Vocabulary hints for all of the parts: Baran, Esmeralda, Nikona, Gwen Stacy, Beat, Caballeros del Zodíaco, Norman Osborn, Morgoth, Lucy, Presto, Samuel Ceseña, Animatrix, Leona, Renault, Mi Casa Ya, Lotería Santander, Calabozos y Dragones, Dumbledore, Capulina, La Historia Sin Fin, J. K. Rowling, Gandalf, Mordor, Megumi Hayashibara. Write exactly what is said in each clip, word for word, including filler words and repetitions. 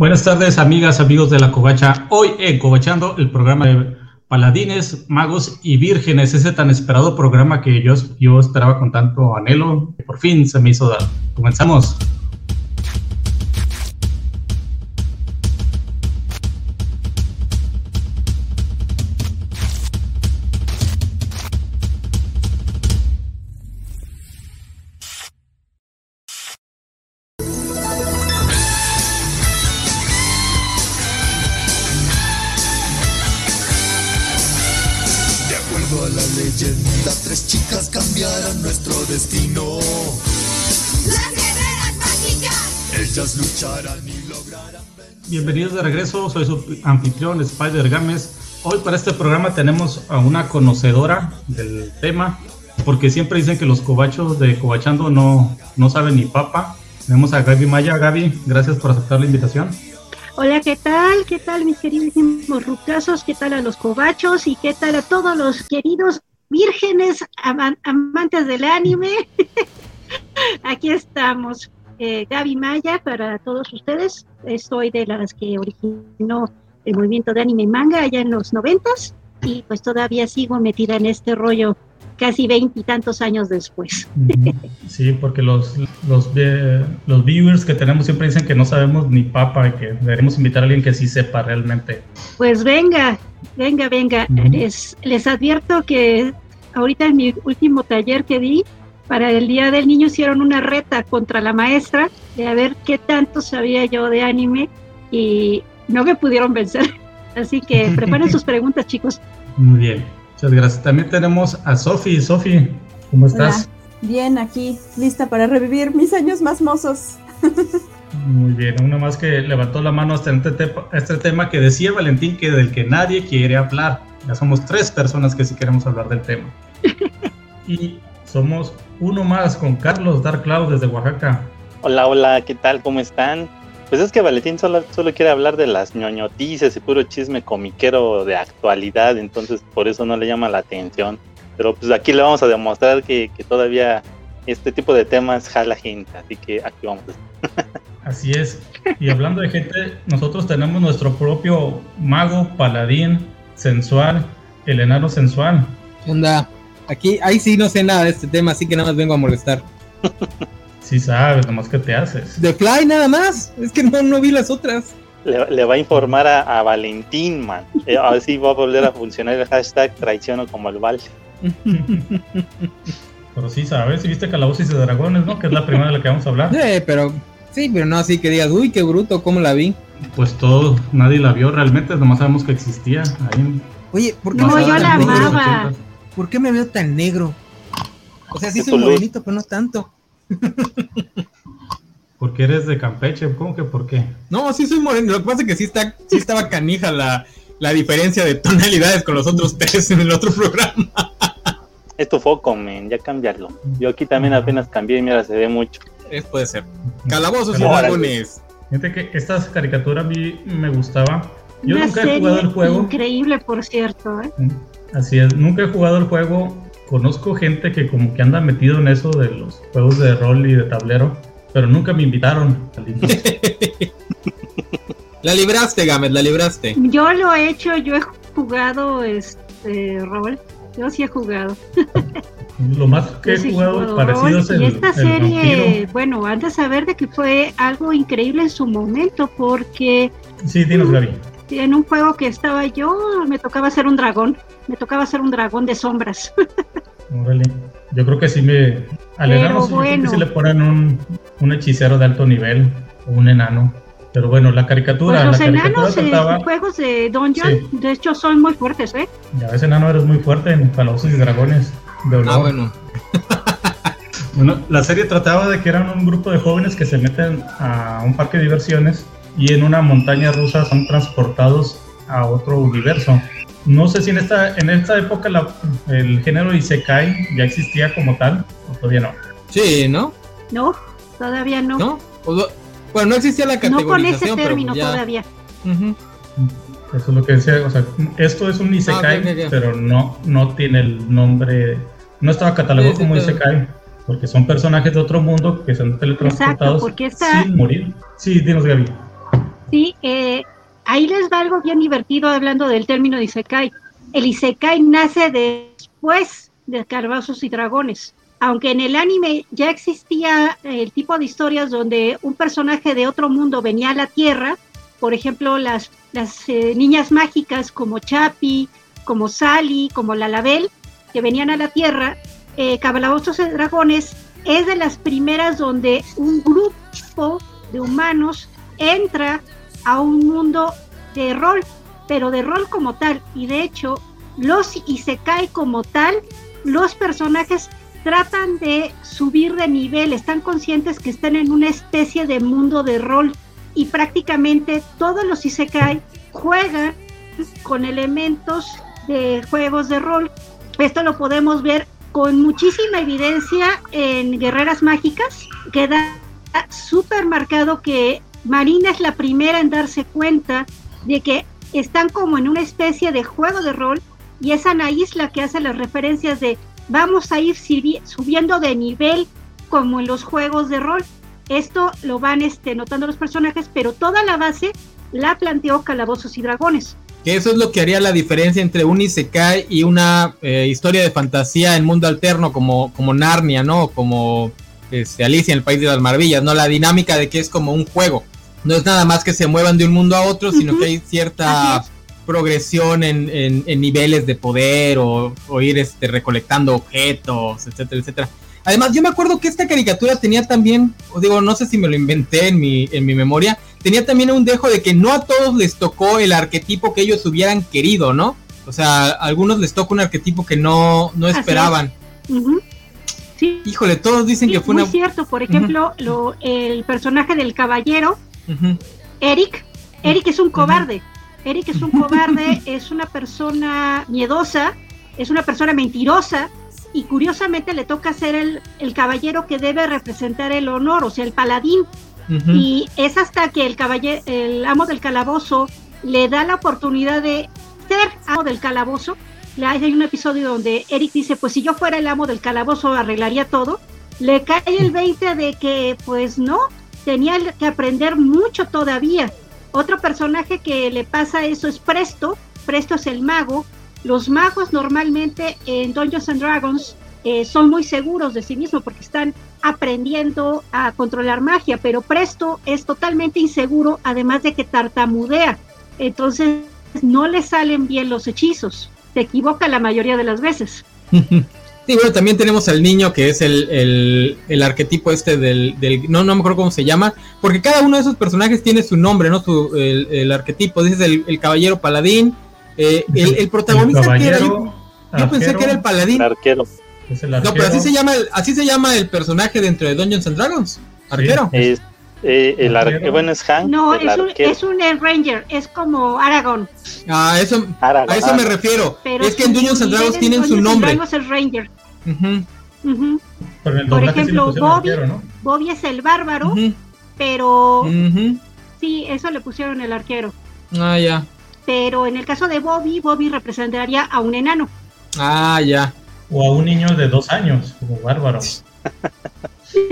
Buenas tardes, amigas, amigos de la Covacha. Hoy en Covachando, el programa de paladines, magos y vírgenes. Ese tan esperado programa que yo, yo esperaba con tanto anhelo, que por fin se me hizo dar. Comenzamos. Bienvenidos de regreso, soy su anfitrión Spider Games. Hoy para este programa tenemos a una conocedora del tema, porque siempre dicen que los covachos de Covachando no, no saben ni papa. Tenemos a Gaby Maya. Gaby, gracias por aceptar la invitación. Hola, ¿qué tal? ¿Qué tal mis queridísimos rucazos? ¿Qué tal a los covachos? ¿Y qué tal a todos los queridos vírgenes am- amantes del anime? Aquí estamos. Eh, Gaby Maya, para todos ustedes, soy de las que originó el movimiento de anime y manga allá en los noventas, y pues todavía sigo metida en este rollo casi veintitantos años después. Sí, porque los los, eh, los viewers que tenemos siempre dicen que no sabemos ni papa y que deberíamos invitar a alguien que sí sepa realmente. Pues venga, venga, venga, uh-huh. les, les advierto que ahorita en mi último taller que di, para el Día del Niño hicieron una reta contra la maestra de a ver qué tanto sabía yo de anime y no me pudieron vencer. Así que preparen sus preguntas, chicos. Muy bien, muchas gracias. También tenemos a Sofi. Sofi, ¿cómo estás? Hola. Bien, aquí, lista para revivir mis años más mozos. Muy bien, una más que levantó la mano hasta este tema que decía Valentín que del que nadie quiere hablar. Ya somos tres personas que sí queremos hablar del tema. Y somos uno más con Carlos Dark Cloud desde Oaxaca. Hola, hola, ¿qué tal? ¿Cómo están? Pues es que Valentín solo, solo quiere hablar de las ñoñotices y puro chisme comiquero de actualidad, entonces por eso no le llama la atención. Pero pues aquí le vamos a demostrar que, que todavía este tipo de temas jala gente, así que aquí vamos. Así es. Y hablando de gente, nosotros tenemos nuestro propio mago, paladín, sensual, el enano sensual. ¿Qué onda? Aquí, ahí sí no sé nada de este tema, así que nada más vengo a molestar. Sí sabes, nomás que te haces. The Fly nada más, es que no, no vi las otras. Le, le va a informar a, a Valentín, man. Eh, a ver si va a volver a funcionar el hashtag traiciono como el Val. Pero sí sabes, si viste Calabozos y Dragones, ¿no? Que es la primera de la que vamos a hablar. Sí, pero, sí, pero no así que digas, uy, qué bruto, ¿cómo la vi? Pues todo, nadie la vio realmente, nomás sabemos que existía. Ahí. Oye, ¿por qué no? No, yo la amaba. ¿Por qué me veo tan negro? O sea, sí soy morenito, pero no tanto. Porque eres de Campeche, ¿cómo que por qué? No, sí soy moreno, lo que pasa es que sí, está, sí estaba canija la, la diferencia de tonalidades con los otros tres en el otro programa. Es tu foco, men, ya cambiarlo. Yo aquí también apenas cambié y mira, se ve mucho. Es, puede ser. Calabozos y Dragones. Gente, que estas caricaturas a mí me gustaba. Yo Una nunca he jugado el juego. Increíble, por cierto, ¿eh? ¿Sí? Así es, nunca he jugado el juego, conozco gente que como que anda metido en eso de los juegos de rol y de tablero, pero nunca me invitaron. La libraste, Gamet, la libraste. Yo lo he hecho, yo he jugado este rol, yo sí he jugado. Lo más que he jugado, jugado parecido es el, y esta el serie, vampiro. Bueno, anda a saber de que fue algo increíble en su momento, porque... Sí, dinos, Gaby. En un juego que estaba yo, me tocaba ser un dragón, me tocaba ser un dragón de sombras. Órale, yo creo que sí me alegamos, pero bueno, yo creo que sí le ponen un, un hechicero de alto nivel, o un enano, pero bueno, la caricatura... Pues los la enanos en trataba... juegos de Dungeon, sí. De hecho son muy fuertes, ¿eh? Ya ves, enano, eres muy fuerte en Calabozos y Dragones. De ah, bueno. Bueno, la serie trataba de que eran un grupo de jóvenes que se meten a un parque de diversiones y en una montaña rusa son transportados a otro universo. No sé si en esta en esta época la, el género isekai ya existía como tal, o todavía no. Sí, ¿no? No, todavía no. ¿No? O, bueno, no existía la categorización. No con ese término ya... todavía. Uh-huh. Eso es lo que decía, o sea, esto es un isekai, ah, okay, okay. Pero no, no tiene el nombre, no estaba catalogado sí, sí, como claro. Isekai. Porque son personajes de otro mundo que son teletransportados. Exacto, porque esta... sin morir. Sí, dinos, Gaby. Sí, eh, ahí les va algo bien divertido hablando del término de Isekai. El Isekai nace después de Calabozos y Dragones. Aunque en el anime ya existía el tipo de historias donde un personaje de otro mundo venía a la Tierra, por ejemplo, las, las eh, niñas mágicas como Chapi, como Sally, como Lalabel, que venían a la Tierra. eh, Calabozos y Dragones es de las primeras donde un grupo de humanos entra a un mundo de rol, pero de rol como tal, y de hecho los Isekai como tal, los personajes tratan de subir de nivel, están conscientes que están en una especie de mundo de rol, y prácticamente todos los Isekai juegan con elementos de juegos de rol. Esto lo podemos ver con muchísima evidencia en Guerreras Mágicas, queda súper marcado que Marina es la primera en darse cuenta de que están como en una especie de juego de rol, y es Anaís la que hace las referencias de vamos a ir sirvi- subiendo de nivel como en los juegos de rol. Esto lo van este, notando los personajes, pero toda la base la planteó Calabozos y Dragones. Que eso es lo que haría la diferencia entre un Isekai y una eh, historia de fantasía en mundo alterno, como, como Narnia, ¿no? Como este, Alicia en el País de las Maravillas, ¿no? La dinámica de que es como un juego. No es nada más que se muevan de un mundo a otro, sino uh-huh. que hay cierta progresión en, en, en niveles de poder o, o ir este, recolectando objetos, etcétera, etcétera. Además, yo me acuerdo que esta caricatura tenía también, os digo, no sé si me lo inventé en mi, en mi memoria, tenía también un dejo de que no a todos les tocó el arquetipo que ellos hubieran querido, ¿no? O sea, a algunos les tocó un arquetipo que no, no esperaban. Es. Uh-huh. Sí. Híjole, todos dicen sí, que fue muy una... cierto, por ejemplo, uh-huh. lo, el personaje del caballero, uh-huh. Eric, Eric es un cobarde. Uh-huh. Eric es un cobarde, es una persona miedosa, es una persona mentirosa, y curiosamente le toca ser el, el caballero que debe representar el honor, o sea, el paladín. Uh-huh. Y es hasta que el caballero, el amo del calabozo le da la oportunidad de ser amo del calabozo. Hay un episodio donde Eric dice, pues si yo fuera el amo del calabozo arreglaría todo. Le cae el veinte de que pues no, tenía que aprender mucho todavía. Otro personaje que le pasa eso es Presto. Presto es el mago. Los magos normalmente en Dungeons and Dragons eh, son muy seguros de sí mismos porque están aprendiendo a controlar magia, pero Presto es totalmente inseguro, además de que tartamudea. Entonces no le salen bien los hechizos. Se equivoca la mayoría de las veces. Sí, bueno, también tenemos al niño que es el, el, el arquetipo este del, del... No, no me acuerdo cómo se llama, porque cada uno de esos personajes tiene su nombre, ¿no? Su, el, el arquetipo, dices el, el caballero paladín, eh, el, el protagonista el que era... Yo, yo pensé que era el paladín. El arquero. Es el arquero. No, pero así se llama el, así se llama el personaje dentro de Dungeons and Dragons, arquero. Sí. Es, eh, el arquero. Bueno, es Hank. No, es un, es un ranger, es como Aragorn. Ah, eso, Aragorn, a eso Aragorn. Me refiero. Pero es que en Dungeons and Dragons tienen su nombre. Dungeons and Dragons es ranger. Uh-huh. Uh-huh. El por ejemplo, sí Bobby, arquero, ¿no? Bobby es el bárbaro, uh-huh. pero uh-huh. sí, eso le pusieron el arquero. Ah, ya. Pero en el caso de Bobby, Bobby representaría a un enano. Ah, ya. O a un niño de dos años, como bárbaro. Sí,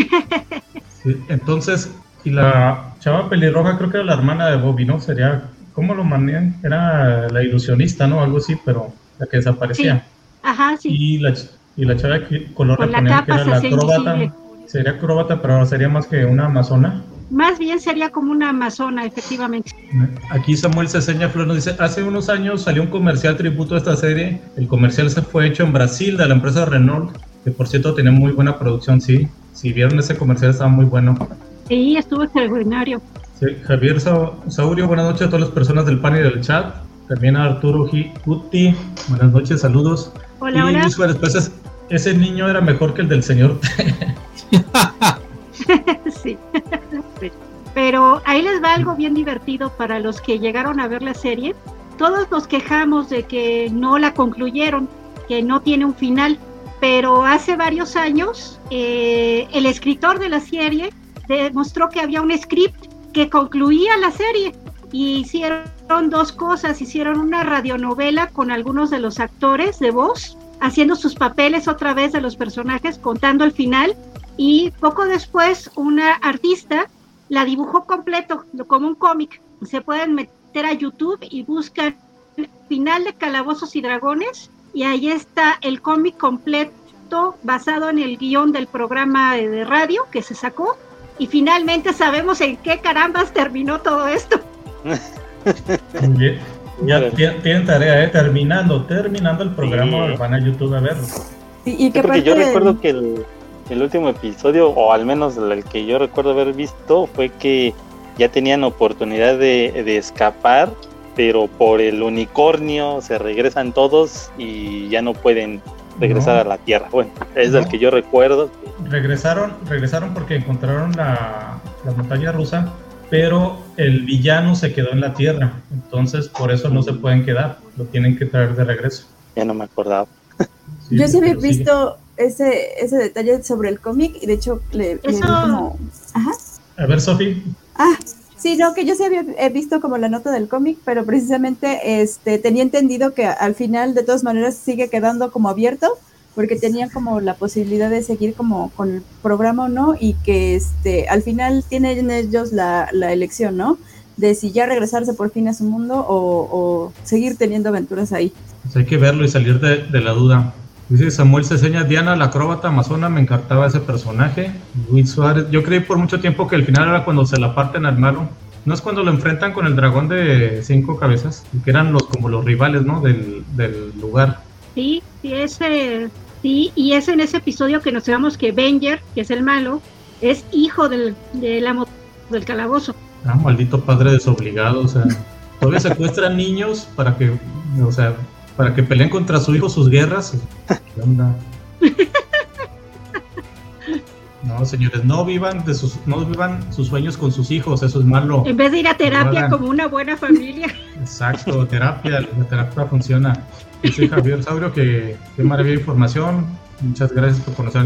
entonces, y la chava pelirroja creo que era la hermana de Bobby, ¿no? Sería, ¿cómo lo manejan? Era la ilusionista, ¿no? Algo así, pero la que desaparecía. Sí. Ajá, sí. Y la Y la chava de color con la capa, que era la acróbata, sería acróbata, pero sería más que una amazona. Más bien sería como una amazona, efectivamente. Aquí Samuel Ceseña Flor nos dice, hace unos años salió un comercial tributo a esta serie. El comercial se fue hecho en Brasil, de la empresa Renault, que por cierto tenía muy buena producción, sí. Si vieron ese comercial, estaba muy bueno. Sí, estuvo extraordinario. Sí, Javier Sa- Saurio, buenas noches a todas las personas del panel y del chat. También a Arturo G. Guti, buenas noches, saludos. Hola, y hola. Luis Suárez, pues, ese niño era mejor que el del señor. Sí. Pero ahí les va algo bien divertido para los que llegaron a ver la serie. Todos nos quejamos de que no la concluyeron, que no tiene un final, pero hace varios años eh, el escritor de la serie demostró que había un script que concluía la serie, y hicieron dos cosas, hicieron una radionovela con algunos de los actores de voz, haciendo sus papeles otra vez de los personajes, contando el final, y poco después una artista la dibujó completo, como un cómic, se pueden meter a YouTube y buscan final de Calabozos y Dragones, y ahí está el cómic completo basado en el guión del programa de radio que se sacó, y finalmente sabemos en qué carambas terminó todo esto. Muy bien, ya tienen tarea, ¿eh? Terminando, terminando el programa, sí. Van a YouTube a verlo. Sí, ¿y qué sí, porque parte yo de... recuerdo que el, el último episodio, o al menos el que yo recuerdo haber visto, fue que ya tenían oportunidad de, de escapar, pero por el unicornio se regresan todos y ya no pueden regresar no. a la Tierra. Bueno, es no. el que yo recuerdo. Regresaron, regresaron porque encontraron la, la montaña rusa, pero el villano se quedó en la Tierra, entonces por eso no se pueden quedar, lo tienen que traer de regreso. Ya no me acordaba. Sí, yo sí había visto ese, ese detalle sobre el cómic, y de hecho le, le vi como... Ajá. A ver, Sofi. Ah, sí, no, que yo sí había visto como la nota del cómic, pero precisamente este tenía entendido que al final de todas maneras sigue quedando como abierto, porque tenían como la posibilidad de seguir como con el programa o no, y que este al final tienen ellos la, la elección, ¿no? De si ya regresarse por fin a su mundo o, o seguir teniendo aventuras ahí. Pues hay que verlo y salir de, de la duda. Dice Samuel Ceseña, Diana, la acróbata amazona, me encantaba ese personaje. Luis Suárez, yo creí por mucho tiempo que el final era cuando se la parten al malo. ¿No es cuando lo enfrentan con el dragón de cinco cabezas? Que eran los como los rivales, ¿no? Del, del lugar. Sí, sí, ese... Sí, y es en ese episodio que nos vemos que Venger, que es el malo, es hijo del, del amo del calabozo. Ah, maldito padre desobligado, o sea, todavía secuestran niños para que, o sea, para que peleen contra su hijo sus guerras. ¿Qué onda? No, señores, no vivan de sus, no vivan sus sueños con sus hijos, eso es malo. En vez de ir a terapia como una buena familia. Exacto, terapia, la terapia funciona. Dice Javier Saurio que qué maravilla de información, muchas gracias por conocer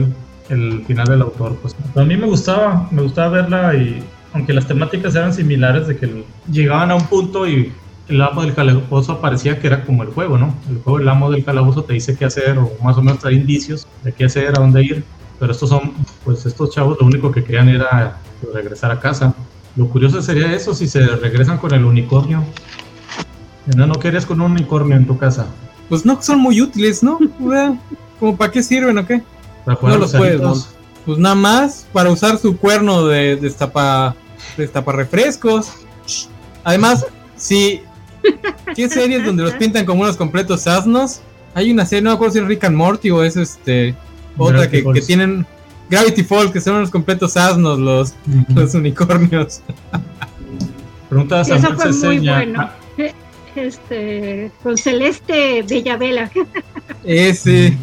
el final del autor. Pues a mí me gustaba, me gustaba verla, y aunque las temáticas eran similares, de que llegaban a un punto y el amo del calabozo aparecía, que era como el juego, ¿no? El juego del amo del calabozo te dice qué hacer, o más o menos trae indicios de qué hacer, a dónde ir, pero estos son, pues estos chavos lo único que querían era regresar a casa. Lo curioso sería eso, si se regresan con el unicornio. No, no querías con un unicornio en tu casa. Pues no, son muy útiles, ¿no? ¿Como para qué sirven o qué? Para jugar no los puedes. Pues nada más para usar su cuerno de destapa de destapa refrescos. Además, si ¿qué series donde los pintan como unos completos asnos? Hay una serie, no me acuerdo si es Rick and Morty o es este otra que, que tienen Gravity Falls, que son unos completos asnos los, uh-huh. los unicornios. Pregunta sí, a Samuel Ceseña. Este, con Celeste Bellavela. Ese.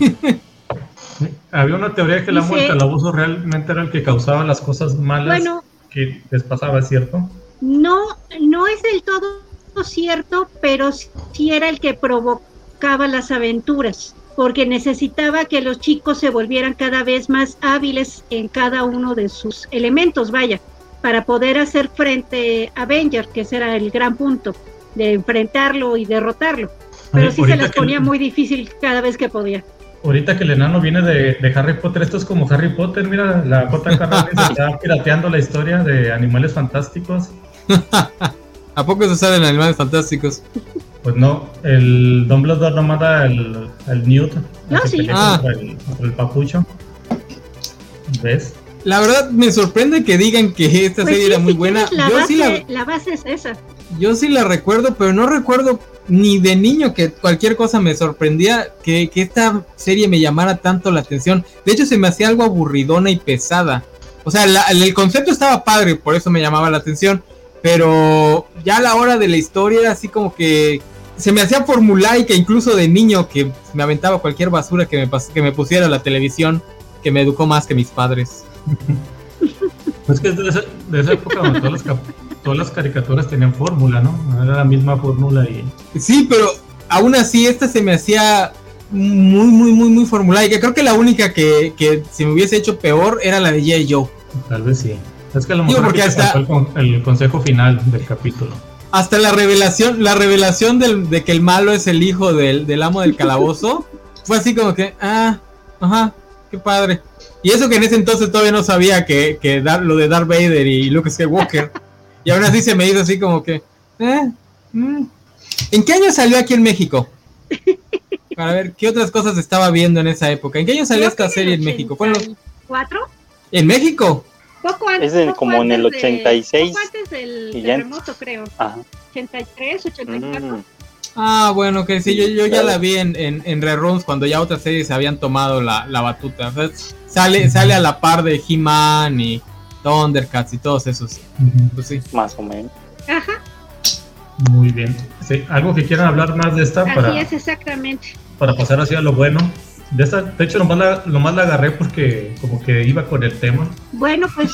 Había una teoría que el amo del calabozo realmente era el que causaba las cosas malas, bueno, que les pasaba, ¿cierto? No, no es del todo cierto, pero sí era el que provocaba las aventuras, porque necesitaba que los chicos se volvieran cada vez más hábiles en cada uno de sus elementos, vaya, para poder hacer frente a Avenger, que ese era el gran punto de enfrentarlo y derrotarlo, pero Ay, sí se las ponía que, muy difícil cada vez que podía. Ahorita que el enano viene de, de Harry Potter, esto es como Harry Potter, mira, la J K. Rowling está pirateando la historia de Animales Fantásticos. ¿A poco se salen Animales Fantásticos? Pues no, el Dumbledore no mata al, al Newt, no, sí. ah. contra, el, contra el papucho. ¿Ves? La verdad me sorprende que digan que esta pues serie sí, era muy si buena. La, Yo base, sí la... la base es esa. Yo sí la recuerdo, pero no recuerdo ni de niño que cualquier cosa me sorprendía, que, que esta serie me llamara tanto la atención. De hecho, se me hacía algo aburridona y pesada. O sea, la, el concepto estaba padre, por eso me llamaba la atención. Pero ya a la hora de la historia era así como que se me hacía formulaica, incluso de niño, que me aventaba cualquier basura que me, que me pusiera la televisión, que me educó más que mis padres. Es que desde esa, de esa época me todas las capas. Todas las caricaturas tenían fórmula, ¿no? Era la misma fórmula y... Sí, pero aún así esta se me hacía muy, muy, muy, muy formulaica. Creo que la única que, que se me hubiese hecho peor era la de G I. Joe. Tal vez sí. Es que a lo mejor porque hasta el, el consejo final del capítulo. Hasta la revelación, la revelación del, de que el malo es el hijo del, del amo del calabozo, fue así como que, ah, ajá, qué padre. Y eso que en ese entonces todavía no sabía que, que dar, lo de Darth Vader y Luke Skywalker. Y ahora sí se me hizo así como que, ¿Eh? ¿En qué año salió aquí en México? Para ver, ¿qué otras cosas estaba viendo en esa época? ¿En qué año salió creo esta serie en México? ¿ochenta y cuatro? ¿En México? Poco antes. Es en, poco como antes en el ochenta y seis. De, poco antes del terremoto, creo. Ajá. ochenta y tres, ochenta y cuatro. Mm. Ah, bueno, que sí, yo, yo ya la vi en, en, en reruns cuando ya otras series habían tomado la, la batuta. O sea, sale, sale a la par de He-Man y Thundercats y todos esos. Pues sí. Más o menos. Ajá. Muy bien. Sí, ¿algo que quieran hablar más de esta? Así para, es, exactamente. Para pasar hacia lo bueno. De esta, de hecho, nomás la, nomás la agarré porque como que iba con el tema. Bueno, pues...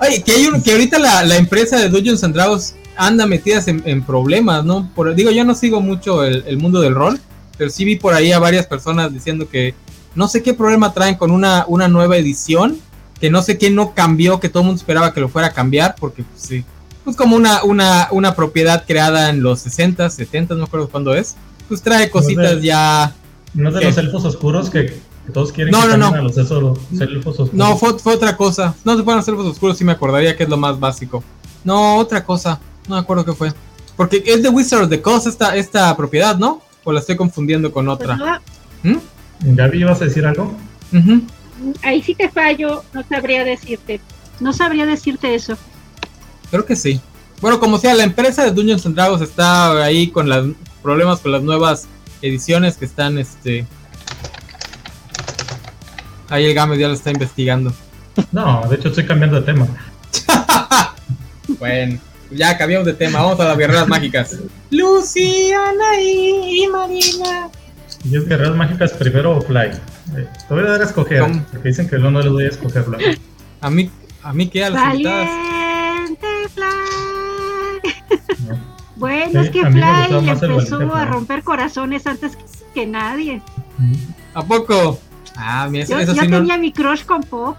Oye, que, hay un, que ahorita la, la empresa de Dungeons and Dragons anda metidas en, en problemas, ¿no? Por, digo, yo no sigo mucho el, el mundo del rol, pero sí vi por ahí a varias personas diciendo que no sé qué problema traen con una, una nueva edición, que no sé qué no cambió, que todo el mundo esperaba que lo fuera a cambiar, porque pues, sí, pues como una, una, una propiedad creada en los sesenta, setenta, no me acuerdo cuándo es, pues trae cositas no de, ya... ¿No es de que, los elfos oscuros que... Todos quieren no, que no, no. A los esos, elfos oscuros. No, fue, fue otra cosa. No se fueron los elfos oscuros, sí me acordaría que es lo más básico. No, otra cosa. No me acuerdo qué fue. Porque es de Wizard of the Coast esta, esta propiedad, ¿no? O la estoy confundiendo con otra. Pues no. ¿Mm? Gaby, ¿ibas a decir algo? Uh-huh. Ahí sí te fallo, no sabría decirte. No sabría decirte eso. Creo que sí. Bueno, como sea, la empresa de Dungeons and Dragons está ahí con los problemas con las nuevas ediciones que están... este Ahí el Game ya lo está investigando. No, de hecho estoy cambiando de tema. Bueno, ya cambiamos de tema. Vamos a las guerreras mágicas. Lucy, Anaí y Marina. ¿Y es guerreras mágicas primero o Fly? Eh, te voy a dar a escoger. ¿Cómo? Porque dicen que no, no les voy a escoger Fly. A mí, a mí qué, a las invitadas. Valiente Fly. No. Bueno, sí, es que Fly le empezó a romper corazones antes que nadie. ¿A poco? Ah, mira, eso, yo eso yo sí tenía no... mi crush con Po.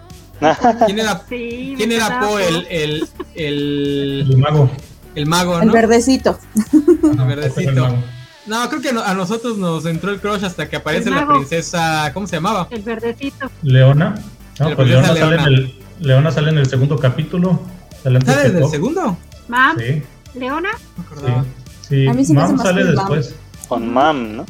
¿Quién era, sí, ¿quién era Po? El, el, el, el mago. El mago, ¿no? El verdecito. Ah, el verdecito. No, creo que a nosotros nos entró el crush hasta que aparece la princesa. ¿Cómo se llamaba? El verdecito. Leona. No, pues Leona, Leona. Sale en el, Leona sale en el segundo capítulo. ¿Sale en el segundo? Mam. Sí. ¿Leona? No sí. Sí. A mí sí me Mam sale después. Mam. Con Mam, ¿no?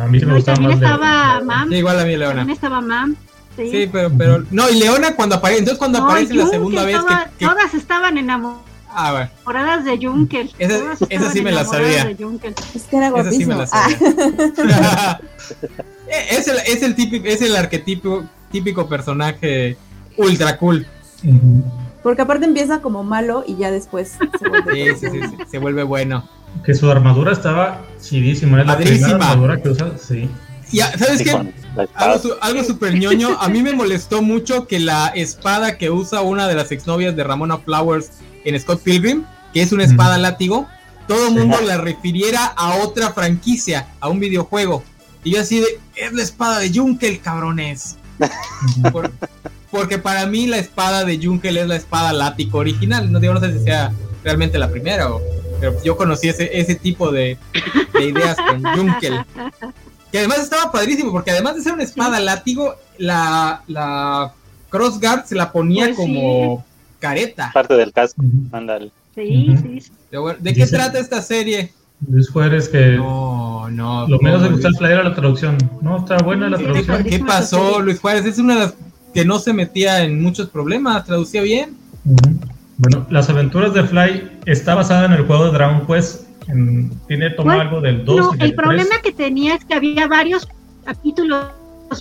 A mí no, me también más estaba de... Mam. Sí, igual a mí Leona. También estaba Mam. Sí, sí pero, pero. No, y Leona cuando aparece. Entonces, cuando no, aparece Junkel la segunda vez. Estaba, que, que... Todas estaban enamoradas de Junkel. Esa, esa sí me la sabía. Es que era guapísimo. Esa sí me la sabía. Ah. es, el, es, el típico, es el arquetipo típico personaje ultra cool. Porque aparte empieza como malo y ya después se vuelve, sí, sí, sí, sí, se vuelve bueno. Que su armadura estaba chidísima, es la primera armadura que usa, sí. Y ¿sabes sí, qué? Algo, algo súper ñoño, a mí me molestó mucho que la espada que usa una de las exnovias de Ramona Flowers en Scott Pilgrim, que es una espada mm. látigo, todo el mundo sí. la refiriera a otra franquicia, a un videojuego. Y yo así de, es la espada de Junkel, cabrones. Por, porque para mí la espada de Junkel es la espada látigo original, no digo, no sé si sea realmente la primera o... Pero yo conocí ese, ese tipo de, de ideas con Junkel. Que además estaba padrísimo, porque además de ser una espada sí. látigo, la, la crossguard se la ponía pues como sí. careta. Parte del casco, ándale. Sí, uh-huh. sí, sí. Bueno, ¿de qué Dice, trata esta serie? Luis Suárez que... No, no. Lo menos le gusta el flyer a la traducción. No, está buena la sí, traducción. ¿Qué pasó, Luis Suárez? Es una de las que no se metía en muchos problemas, traducía bien. Uh-huh. Bueno, las aventuras de Fly está basada en el juego de Dragon Quest, en, tiene tomado algo del dos. No, y del el tres. Problema que tenía es que había varios capítulos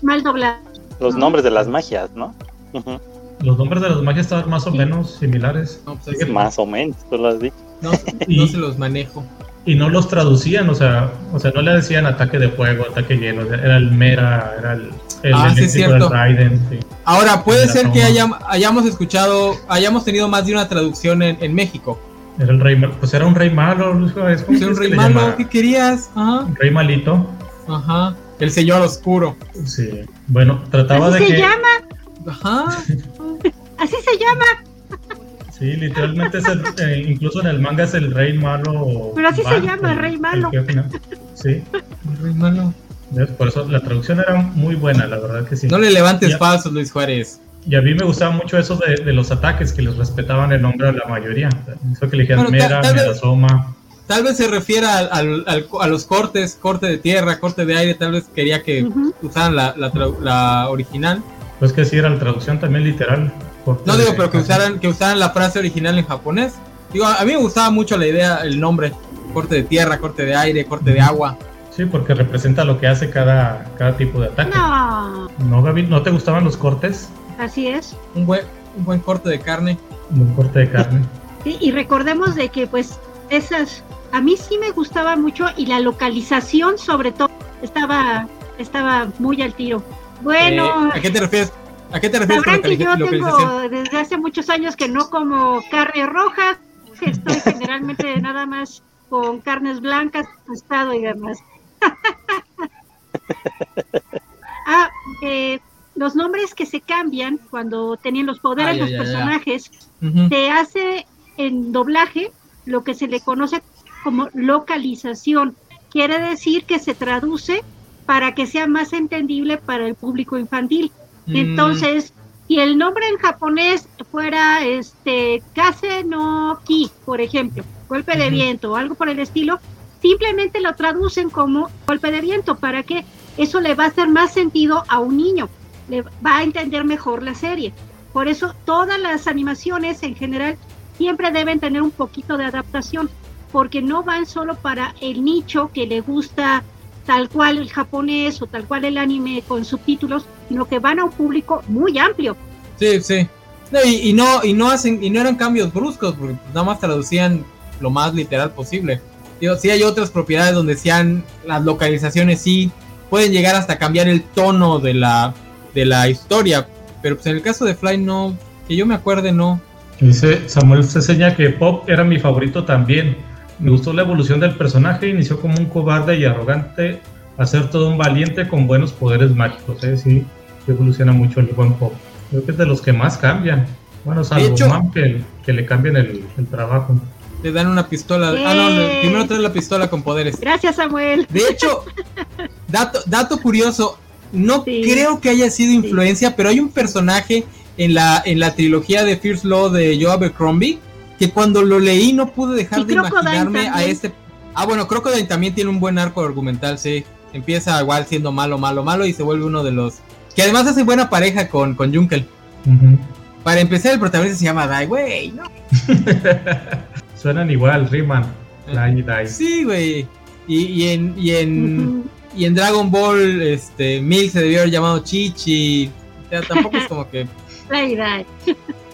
mal doblados. Los nombres de las magias, ¿no? Uh-huh. Los nombres de las magias estaban más o sí. menos similares. No, pues, sí. Más o menos, tú lo has dicho. No, y, no se los manejo. Y no los traducían, o sea, o sea, no le decían ataque de fuego, ataque hielo, era el Mera, era el... El ah, sí, es cierto. Raiden, sí. Ahora, puede Era ser como... que hayam, hayamos escuchado, hayamos tenido más de una traducción en, en México. Era el rey malo, pues era un rey malo, Luis Suárez. Pues era un rey que malo, ¿qué querías? Ajá. Un rey malito. Ajá. El señor oscuro. Sí. Bueno, trataba Así de que... Así se llama. Ajá. Así se llama. Sí, literalmente es el, eh, incluso en el manga es el rey malo. Pero así Van, se llama, el rey malo. El jefe, ¿no? Sí. El rey malo. Por eso la traducción era muy buena, la verdad que sí. No le levantes ya. falsos, Luis Suárez. Y a mí me gustaba mucho eso de, de los ataques, que les respetaban el nombre a la mayoría. Eso que le dijeron bueno, Mera, tal, Mera Soma. Tal vez se refiera al, al, al, a los cortes, corte de tierra, corte de aire, tal vez quería que uh-huh. usaran la, la, tra- la original. Pues que sí, era la traducción también literal. No digo, pero que usaran, que usaran la frase original en japonés. Digo, a mí me gustaba mucho la idea, el nombre, corte de tierra, corte de aire, corte de agua. Sí, porque representa lo que hace cada, cada tipo de ataque. No. ¿No, Gaby? ¿No te gustaban los cortes? Así es. Un buen, un buen corte de carne. Un buen corte de carne. Sí, y recordemos de que pues esas, a mí sí me gustaba mucho y la localización sobre todo estaba, estaba muy al tiro. Bueno. Eh, ¿A qué te refieres? ¿A qué te refieres con localiz- yo tengo desde hace muchos años que no como carne roja, que estoy generalmente nada más con carnes blancas, tostado y demás. ah, eh, los nombres que se cambian cuando tenían los poderes de los ya, personajes, ya. Uh-huh. Se hace en doblaje lo que se le conoce como localización. Quiere decir que se traduce para que sea más entendible para el público infantil. Entonces, si el nombre en japonés fuera este Kase no Ki, por ejemplo, golpe de uh-huh. viento o algo por el estilo, simplemente lo traducen como golpe de viento para que eso le va a hacer más sentido a un niño, le va a entender mejor la serie. Por eso todas las animaciones en general siempre deben tener un poquito de adaptación, porque no van solo para el nicho que le gusta tal cual el japonés o tal cual el anime con subtítulos, sino que van a un público muy amplio. Sí, sí. No, y, y no y no hacen y no eran cambios bruscos, porque nada más traducían lo más literal posible. Digo, sí hay otras propiedades donde sean las localizaciones, sí pueden llegar hasta cambiar el tono de la de la historia, pero pues en el caso de Fly no, que yo me acuerde no. Dice Samuel Ceseña que Pop era mi favorito también. Me gustó la evolución del personaje, inició como un cobarde y arrogante a ser todo un valiente con buenos poderes mágicos, ¿eh? Sí, evoluciona mucho el buen Pop. Creo que es de los que más cambian. Bueno, salvo Mam, que, que le cambian el, el trabajo. Le dan una pistola. ¡Eh! Ah, no, le, primero trae la pistola con poderes. Gracias, Samuel. De hecho, dato, dato curioso, no sí. creo que haya sido influencia, sí. pero hay un personaje en la, en la trilogía de First Law de Joe Abercrombie, que cuando lo leí no pude dejar y de Crocodile imaginarme también. A este... Ah, bueno, Crocodile también tiene un buen arco argumental, sí. Empieza igual siendo malo, malo, malo y se vuelve uno de los... Que además hace buena pareja con, con Junkel. Uh-huh. Para empezar, el protagonista se llama Dai, güey, ¿no? Suenan igual, riman. Dai y Dai. Sí, güey. Y, y en y en, uh-huh. y en Dragon Ball, este, Milk se debió haber llamado Chichi. O sea, tampoco es como que... Dai, Dai.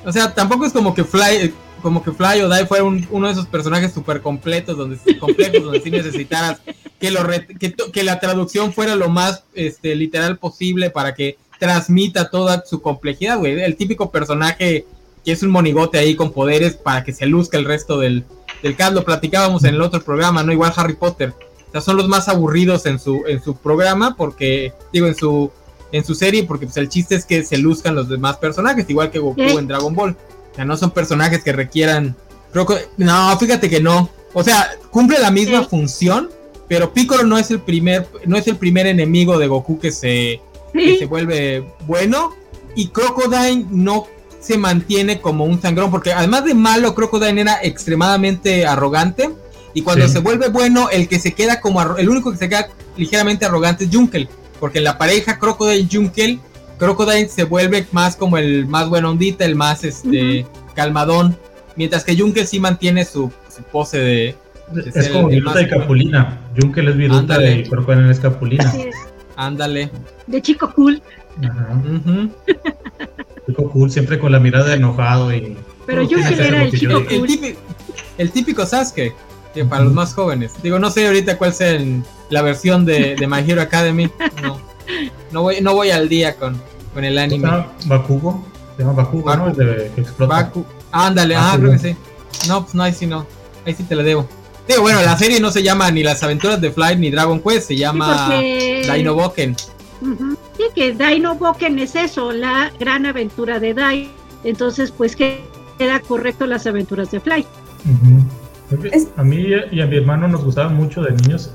O sea, tampoco es como que Fly... como que Fly o Dai fue un, uno de esos personajes super completos, donde complejos, donde sí necesitaras que lo re, que, que la traducción fuera lo más este literal posible para que transmita toda su complejidad, güey. El típico personaje que es un monigote ahí con poderes para que se luzca el resto del del cast. Lo platicábamos en el otro programa, no, igual Harry Potter. O sea, son los más aburridos en su en su programa porque digo en su en su serie porque pues el chiste es que se luzcan los demás personajes, igual que Goku ¿Eh? en Dragon Ball. O sea, no son personajes que requieran... No, fíjate que no. O sea, cumple la misma sí. función, pero Piccolo no es el primer no es el primer enemigo de Goku que se, sí. que se vuelve bueno. Y Crocodile no se mantiene como un sangrón, porque además de malo, Crocodile era extremadamente arrogante. Y cuando sí. se vuelve bueno, el que se queda como arro- el único que se queda ligeramente arrogante es Junkel. Porque en la pareja Crocodile-Junkel... Crocodile se vuelve más como el más buena ondita, el más este uh-huh. calmadón, mientras que Junkel sí mantiene su, su pose de... de es como Viruta y Capulina, Junkel es Viruta y Crocodile es Capulina. Ándale. De Chico Cool. Ajá. Uh-huh. Chico Cool, siempre con la mirada de enojado y... Pero Junkel era el Chico Cool. El típico, el típico Sasuke, que para uh-huh. los más jóvenes. Digo, no sé ahorita cuál sea el, la versión de, de My Hero Academy, no. No voy, no voy al día con, con el anime. Bakugo, se llama Bakugo, Bakugo, ¿no? El de que explota. Baku, ándale, Bakugo. Ah, creo que sí. No, pues no, ahí sí no. Ahí sí te la debo. Digo, bueno, la serie no se llama ni Las Aventuras de Fly ni Dragon Quest, se llama sí, porque... Dino Boken. Uh-huh. Sí, que Dino Boken es eso, la gran aventura de Dai. Entonces, pues queda correcto Las Aventuras de Fly. Uh-huh. A mí y a mi hermano nos gustaba mucho de niños.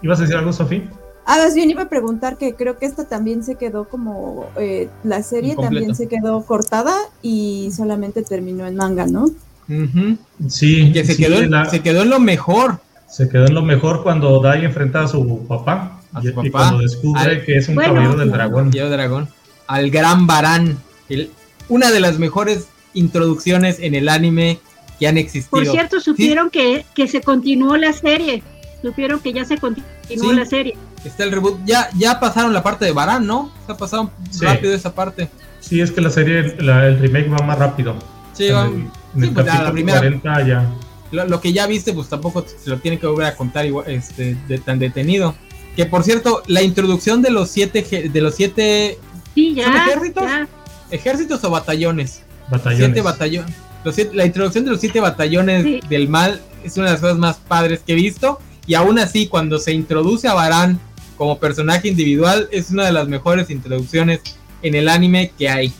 ¿Ibas a decir algo, Sofía? Ah, más bien iba a preguntar que creo que esta también se quedó como, eh, la serie también se quedó cortada y solamente terminó en manga, ¿no? Uh-huh. Sí. Que se, sí, quedó, la... se quedó en lo mejor. Se quedó en lo mejor cuando Dai enfrenta a su papá, a su y, papá. Y cuando descubre al... que es un bueno, caballero del dragón. Caballero dragón. Al gran Baran. El... Una de las mejores introducciones en el anime que han existido. Por cierto, supieron ¿Sí? que, que se continuó la serie. Supieron que ya se continuó sí, la serie. Está el reboot. Ya, ya pasaron la parte de Baran, ¿no? Se ha pasado sí. rápido esa parte. Sí, es que la serie, la, el remake va más rápido. Sí, va. Sí, pues la primera. cuarenta, ya. Lo, lo que ya viste, pues tampoco se lo tienen que volver a contar igual, este, de, tan detenido. Que por cierto, la introducción de los siete, de los siete, sí, ya, ¿son ejércitos? Ya. ¿Ejércitos o batallones? Batallones. Siete batallones. Los siete, la introducción de los siete batallones sí. del mal es una de las cosas más padres que he visto. Y aún así, cuando se introduce a Baran como personaje individual, es una de las mejores introducciones en el anime que hay.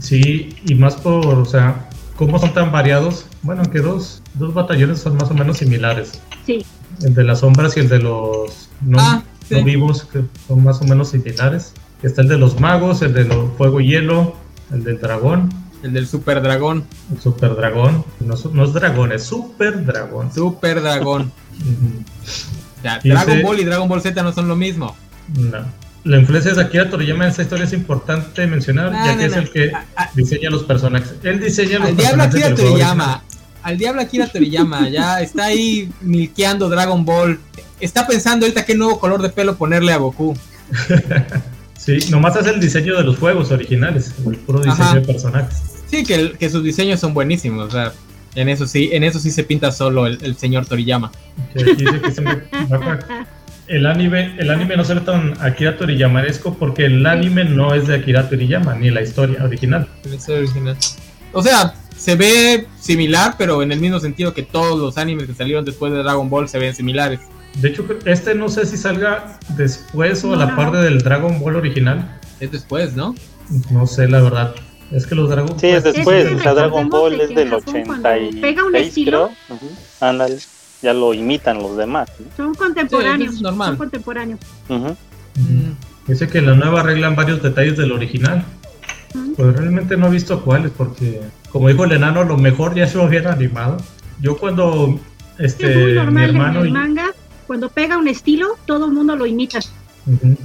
Sí, y más por, o sea, cómo son tan variados. Bueno, que dos, dos batallones son más o menos similares. Sí. El de las sombras y el de los no, ah, sí. no vivos, que son más o menos similares. Está el de los magos, el de los fuego y hielo, el del dragón. El del super dragón. El super dragón. No, no es dragón, es super dragón. Super dragón. O sea, Dragon ese, Ball y Dragon Ball Z no son lo mismo. No. La influencia de Akira Toriyama en esta historia es importante mencionar, no, ya no, que no. es el que a, a, diseña los personajes. Él diseña los al personajes. Diablo Akira Toriyama, al diablo Akira Toriyama, ya está ahí milkeando Dragon Ball. Está pensando ahorita qué nuevo color de pelo ponerle a Goku. Sí, nomás hace el diseño de los juegos originales, el puro diseño Ajá. de personajes. Sí, que, que sus diseños son buenísimos, o sea. En eso sí, en eso sí se pinta solo el, el señor Toriyama. Okay, dice que se me... el anime, el anime no se ve tan Akira Toriyamaresco porque el anime no es de Akira Toriyama ni la historia original. La historia original. O sea, se ve similar, pero en el mismo sentido que todos los animes que salieron después de Dragon Ball se ven similares. De hecho, este no sé si salga después o no, a la no. parte del Dragon Ball original. Es después, ¿no? No sé, la verdad. Es que los Dragon Sí, es después, es o sea, Dragon Ball de es del ochenta y seis, creo. Uh-huh. Ándale, ya lo imitan los demás. ¿Sí? Son contemporáneos, sí, es normal. Son contemporáneos. Uh-huh. Uh-huh. Dice que en la nueva arreglan varios detalles del original. Uh-huh. Pues realmente no he visto cuáles, porque como dijo el enano, lo mejor ya se lo hubieran animado. Yo cuando, este, sí, es muy normal mi hermano en el manga, y... cuando pega un estilo, todo el mundo lo imita. Uh-huh.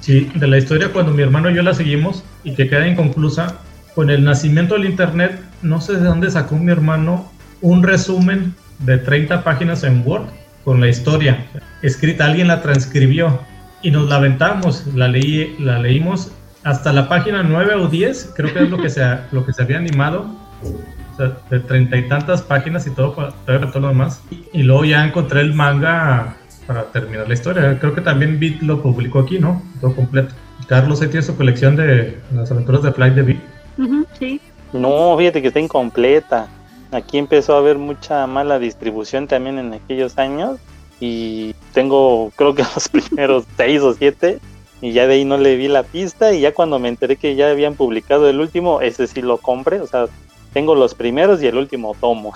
Sí, de la historia cuando mi hermano y yo la seguimos y que queda inconclusa, con el nacimiento del internet, no sé de dónde sacó mi hermano un resumen de treinta páginas en Word con la historia escrita, alguien la transcribió y nos la aventamos, la, leí, la leímos hasta la página nueve o diez, creo que es lo que se, lo que se había animado, o sea, de treinta y tantas páginas y todo, todo lo demás, y luego ya encontré el manga... para terminar la historia. Creo que también Beat lo publicó aquí, ¿no? Todo completo. Carlos, ahí tiene su colección de las aventuras de Flight de Beat. Uh-huh, sí. No, fíjate que está incompleta. Aquí empezó a haber mucha mala distribución también en aquellos años. Y tengo, creo que los primeros seis o siete. Y ya de ahí no le vi la pista. Y ya cuando me enteré que ya habían publicado el último, ese sí lo compré. O sea, tengo los primeros y el último tomo.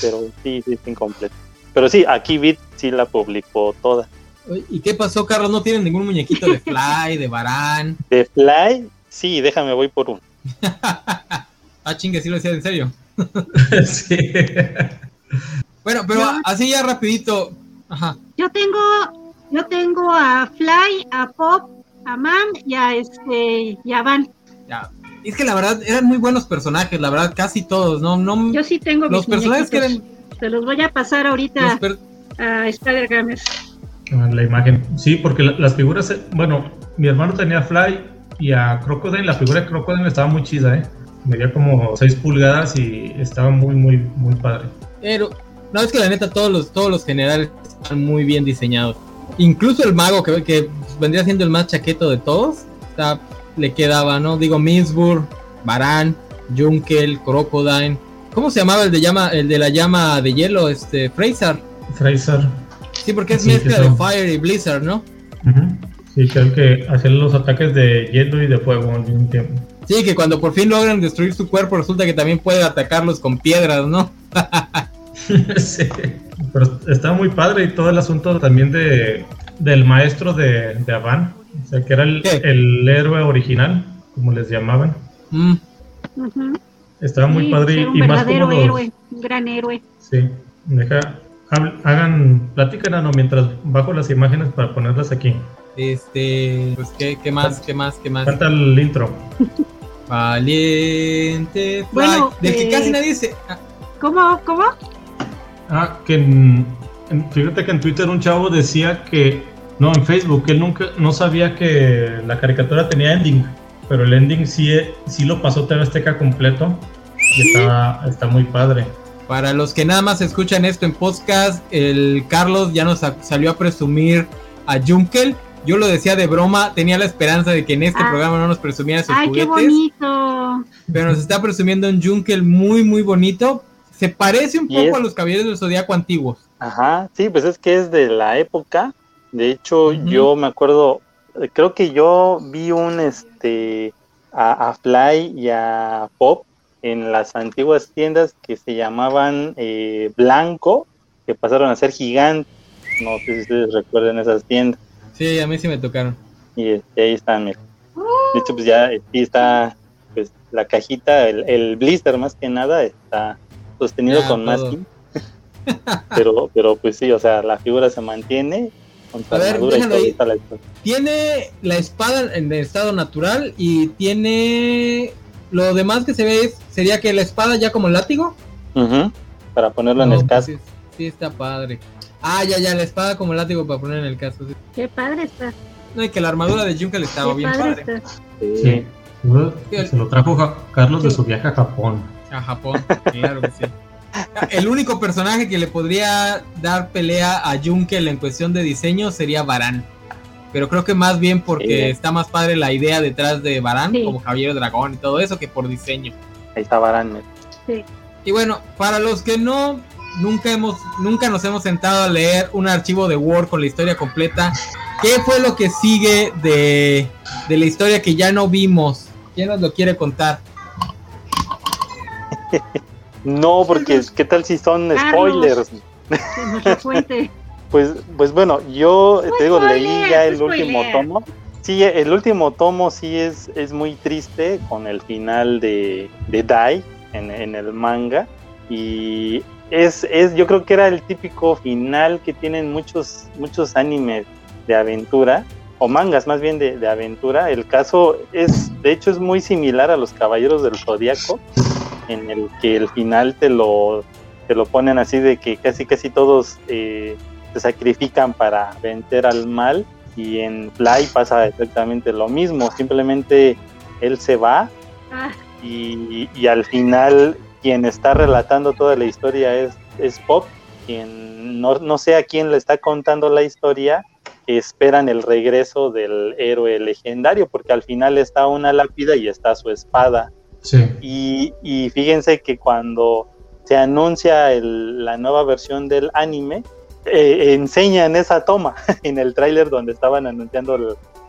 Pero sí, sí, está incompleto. Pero sí, aquí Beat sí la publicó toda. ¿Y qué pasó, Carlos? ¿No tienen ningún muñequito de Fly, de Baran? ¿De Fly? Sí, déjame, voy por uno. Ah, chingue, sí lo decía en serio. Sí. Bueno, pero yo, así ya rapidito. Ajá. Yo tengo, yo tengo a Fly, a Pop, a Man y a este y a Van. Ya. Es que la verdad eran muy buenos personajes, la verdad, casi todos, ¿no? no yo sí tengo los mis personajes muñequitos. Que eran... Te los voy a pasar ahorita per- a Spider Gamers. La imagen, sí, porque la, las figuras, bueno, mi hermano tenía Fly y a Crocodile, la figura de Crocodile estaba muy chida, ¿eh? Medía como seis pulgadas y estaba muy, muy, muy padre. Pero, no, es que la neta, todos los, todos los generales están muy bien diseñados. Incluso el mago, que, que vendría siendo el más chaqueto de todos, está, le quedaba, ¿no? Digo, Minsburg, Baran, Junkel, Crocodile... ¿Cómo se llamaba el de llama, el de la llama de hielo, este, Fraser? Fraser. Sí, porque es sí, mezcla de Fire y Blizzard, ¿no? Uh-huh. Sí, que el que hacen los ataques de hielo y de fuego al mismo tiempo. Sí, que cuando por fin logran destruir su cuerpo resulta que también puede atacarlos con piedras, ¿no? Sí. Pero está muy padre y todo el asunto también de del maestro de, de Van, o sea, que era el, el héroe original, como les llamaban. Mm. Uh-huh. Estaba muy sí, padre un y más como héroe, un gran héroe. Sí, deja, hagan, platícanos mientras bajo las imágenes para ponerlas aquí. Este, pues qué, qué más, qué más, qué más. Falta el intro. Valiente. Bueno, de eh, que casi nadie se. Ah. ¿Cómo, cómo? Ah, que en, en, fíjate que en Twitter un chavo decía que no, en Facebook él nunca, no sabía que la caricatura tenía ending. Pero el ending sí, sí lo pasó T V Azteca completo y está, está muy padre. Para los que nada más escuchan esto en podcast, el Carlos ya nos salió a presumir a Junkel. Yo lo decía de broma, tenía la esperanza de que en este ah, programa no nos presumiera sus ay, juguetes. ¡Ay, qué bonito! Pero nos está presumiendo un Junkel muy, muy bonito. Se parece un poco es... a los Caballeros del Zodíaco antiguos. Ajá, sí, pues es que es de la época. De hecho, uh-huh. yo me acuerdo... Creo que yo vi un este a, a Fly y a Pop en las antiguas tiendas que se llamaban eh, Blanco, que pasaron a ser Gigante. No sé si ustedes recuerdan esas tiendas. Sí, a mí sí me tocaron. Y este, ahí están, mira. De hecho, pues ya ahí está pues, la cajita, el, el blister más que nada está sostenido ya, con masking. pero, pero pues sí, o sea, la figura se mantiene. A ver, déjalo ahí. La tiene la espada en estado natural y tiene lo demás que se ve es, sería que la espada ya como el látigo. Uh-huh. Para ponerlo no, en el casco. Pues sí, sí está padre. Ah, ya, ya, la espada como el látigo para poner en el casco. Sí. Qué padre está. No, y que la armadura de Junkel estaba qué bien padre. padre. Sí. sí. Se lo trajo ja- Carlos sí. de su viaje a Japón. A Japón, claro que sí. El único personaje que le podría dar pelea a Junkel en cuestión de diseño sería Baran. Pero creo que más bien porque sí. está más padre la idea detrás de Baran, sí. como Caballero Dragón y todo eso, que por diseño. Ahí está Baran. ¿no? Sí. Y bueno, para los que no, nunca, hemos, nunca nos hemos sentado a leer un archivo de Word con la historia completa. ¿Qué fue lo que sigue de, de la historia que ya no vimos? ¿Quién nos lo quiere contar? No, porque ¿qué tal si son spoilers? pues, pues bueno, yo te digo, leí ya el último tomo. Sí, el último tomo sí es, es muy triste con el final de, de Dai en, en el manga. Y es, es, yo creo que era el típico final que tienen muchos, muchos animes de aventura, o mangas más bien de, de aventura. El caso es, de hecho, es muy similar a los Caballeros del Zodíaco, en el que el final te lo te lo ponen así de que casi casi todos eh, se sacrifican para vencer al mal, y en Fly pasa exactamente lo mismo, simplemente él se va y, y al final quien está relatando toda la historia es, es Pop, quien no, no sé a quién le está contando la historia, que esperan el regreso del héroe legendario, porque al final está una lápida y está su espada. Sí. Y, y fíjense que cuando se anuncia el, la nueva versión del anime, eh, enseñan esa toma en el tráiler donde estaban anunciando el,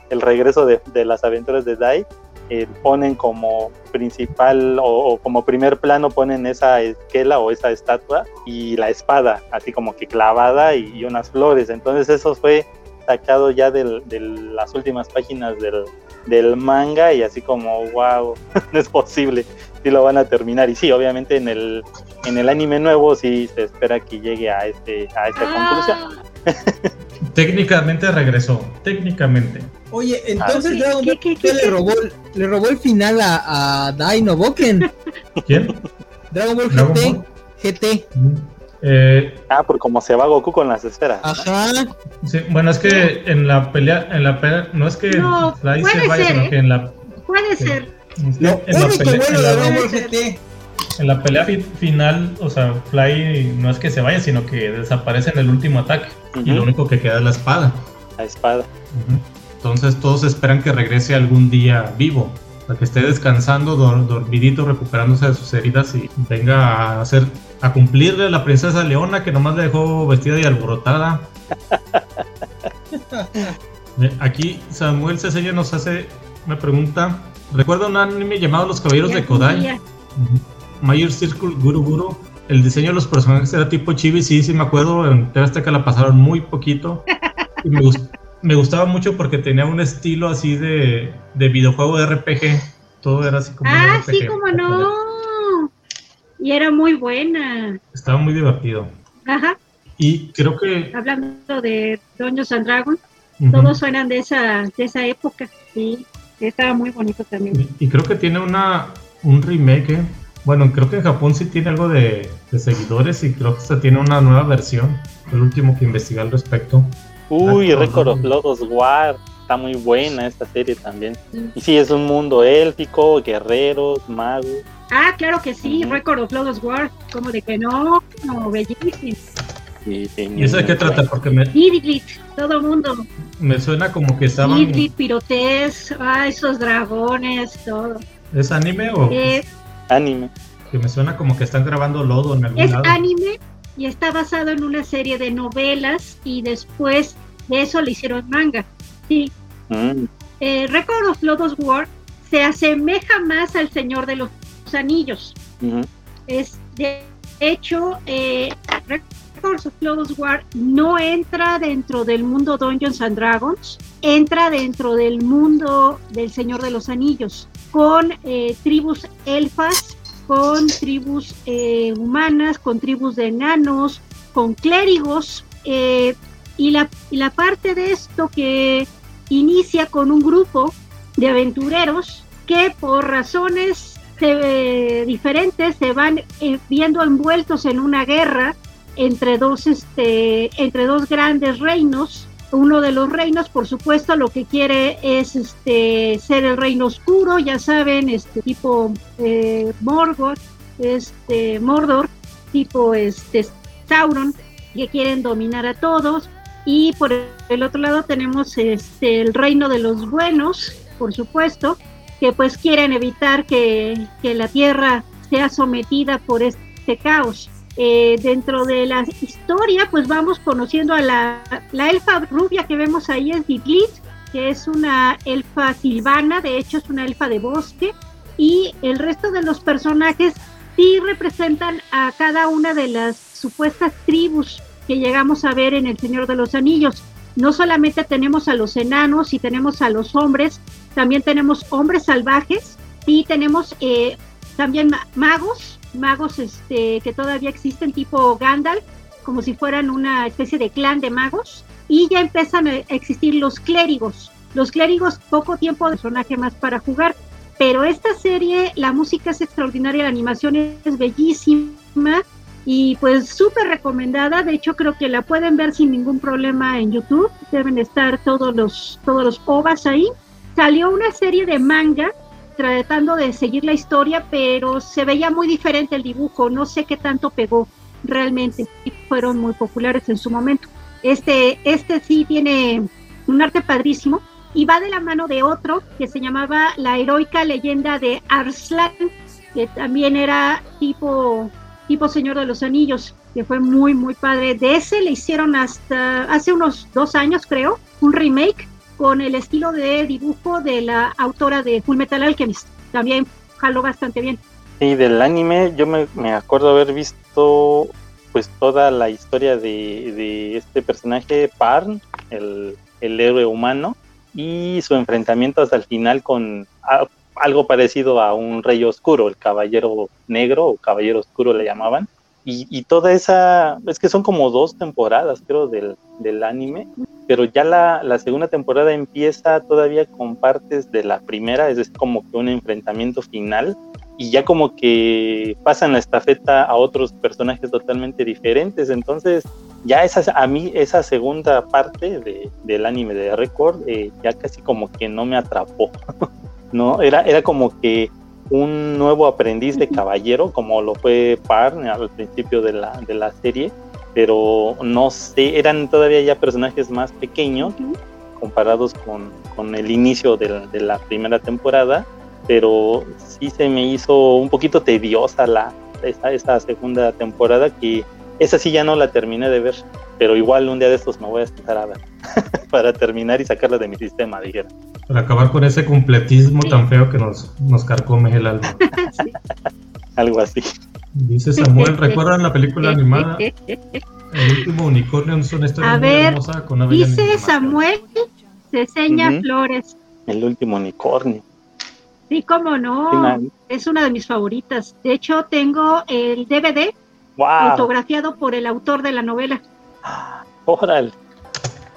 el regreso de, de las aventuras de Dai. Eh, ponen como principal o, o como primer plano, ponen esa esquela o esa estatua y la espada, así como que clavada, y, y unas flores. Entonces eso fue sacado ya de del, las últimas páginas del del manga, y así como wow, no es posible, si sí lo van a terminar. Y sí, obviamente en el en el anime nuevo sí se espera que llegue a este a esta ah. conclusión. Técnicamente regresó, técnicamente. Oye, entonces Dragon Ball le robó le robó el final a, a Dai Noboken. ¿Quién? Dragon Ball Dragon G T Ball. G T. Eh, ah, por como se va Goku con las esferas. Ajá. Sí, bueno, es que en la pelea, en la pelea, no es que no, Fly se vaya, ser, sino que en la puede eh, ser. No, en, la pelea, bueno, en, la, ser. en la pelea fi- final, o sea, Fly no es que se vaya, sino que desaparece en el último ataque, uh-huh. y lo único que queda es la espada. La espada. Uh-huh. Entonces todos esperan que regrese algún día vivo, para que esté descansando, dor- dormidito, recuperándose de sus heridas y venga a hacer. A cumplirle a la princesa Leona, que nomás la dejó vestida y alborotada. Aquí Samuel Ceseña nos hace una pregunta. ¿Recuerda un anime llamado Los Caballeros de Kodai? Uh-huh. Major Circle Guru Guru. El diseño de los personajes era tipo chibi, sí, sí me acuerdo. En T V Azteca la pasaron muy poquito. Y me, gust- me gustaba mucho porque tenía un estilo así de, de videojuego de R P G. Todo era así como ah, R P G. Sí, como no. Y era muy buena. Estaba muy divertido. Ajá. Y creo que... Hablando de Dungeons and Dragons, uh-huh. todos suenan de esa, de esa época. Sí, estaba muy bonito también. Y, y creo que tiene una un remake. ¿eh? Bueno, creo que en Japón sí tiene algo de, de seguidores y creo que se tiene una nueva versión. El último que investigué al respecto. Uy, Record of Lodoss War. Está muy buena esta serie también. Y sí, es un mundo élfico, guerreros, magos. Ah, claro que sí, Record of Lodoss War. Como de que no, no, bellísimo. Sí, ¿y eso de qué trata? Porque me... Idglit, todo mundo. Me suena como que estaban... Idglit, pirotés, ah, esos dragones, todo. ¿Es anime o...? Es anime. Que me suena como que están grabando lodo en algún es lado. Es anime y está basado en una serie de novelas y después de eso le hicieron manga. Sí. Mm. Eh, Record of Lodoss War se asemeja más al Señor de los Anillos. Mm-hmm. Es de hecho... Eh, Record of Lodoss War no entra dentro del mundo Dungeons and Dragons, entra dentro del mundo del Señor de los Anillos, con eh, tribus elfas, con tribus eh, humanas, con tribus de enanos, con clérigos, eh, y, la, y la parte de esto que inicia con un grupo de aventureros que por razones eh, diferentes se van eh, viendo envueltos en una guerra entre dos este entre dos grandes reinos. Uno de los reinos, por supuesto, lo que quiere es este ser el reino oscuro, ya saben, este tipo eh, Morgoth, este Mordor, tipo este Sauron, que quieren dominar a todos. Y por el otro lado tenemos este el reino de los buenos, por supuesto, que pues quieren evitar que, que la tierra sea sometida por este caos. Eh, dentro de la historia pues vamos conociendo a la, la elfa rubia que vemos ahí es Diglit, que es una elfa silvana, de hecho es una elfa de bosque, y el resto de los personajes sí representan a cada una de las supuestas tribus que llegamos a ver en El Señor de los Anillos. No solamente tenemos a los enanos y tenemos a los hombres, también tenemos hombres salvajes y tenemos eh, también magos magos este, que todavía existen, tipo Gandalf, como si fueran una especie de clan de magos. Y ya empiezan a existir los clérigos. Los clérigos, poco tiempo de personaje más para jugar. Pero esta serie, la música es extraordinaria, la animación es bellísima y pues súper recomendada. De hecho, creo que la pueden ver sin ningún problema en YouTube. Deben estar todos los, todos los ovas ahí. Salió una serie de manga tratando de seguir la historia, pero se veía muy diferente el dibujo, no sé qué tanto pegó realmente, fueron muy populares en su momento. Este, este sí tiene un arte padrísimo y va de la mano de otro que se llamaba La Heroica Leyenda de Arslan, que también era tipo, tipo Señor de los Anillos, que fue muy muy padre. De ese le hicieron hasta hace unos dos años creo, un remake con el estilo de dibujo de la autora de Fullmetal Alchemist. También jaló bastante bien. Sí, del anime yo me, me acuerdo haber visto pues toda la historia de, de este personaje Parn, el, el héroe humano, y su enfrentamiento hasta el final con a, algo parecido a un rey oscuro, el caballero negro o caballero oscuro le llamaban. Y, y toda esa, es que son como dos temporadas creo del, del anime, pero ya la, la segunda temporada empieza todavía con partes de la primera, es como que un enfrentamiento final y ya como que pasan la estafeta a otros personajes totalmente diferentes. Entonces ya esa, a mí esa segunda parte de, del anime de Record eh, ya casi como que no me atrapó. No, era, era como que un nuevo aprendiz de caballero, como lo fue Parn al principio de la, de la serie, pero no sé, eran todavía ya personajes más pequeños comparados con, con el inicio de, de la primera temporada, pero sí se me hizo un poquito tediosa la, esta, esta segunda temporada, que esa sí ya no la terminé de ver, pero igual un día de estos me voy a empezar a ver para terminar y sacarla de mi sistema, dijera. Para acabar con ese completismo sí. tan feo que nos, nos carcome el alma. Sí. Algo así. Dice Samuel, ¿recuerdan la película animada El último unicornio? Es una historia a muy ver, hermosa con una bella dice animada. Samuel Ceseña uh-huh. Flores. El último unicornio. Sí, cómo no. Final. Es una de mis favoritas. De hecho, tengo el D V D wow. autografiado por el autor de la novela. Órale.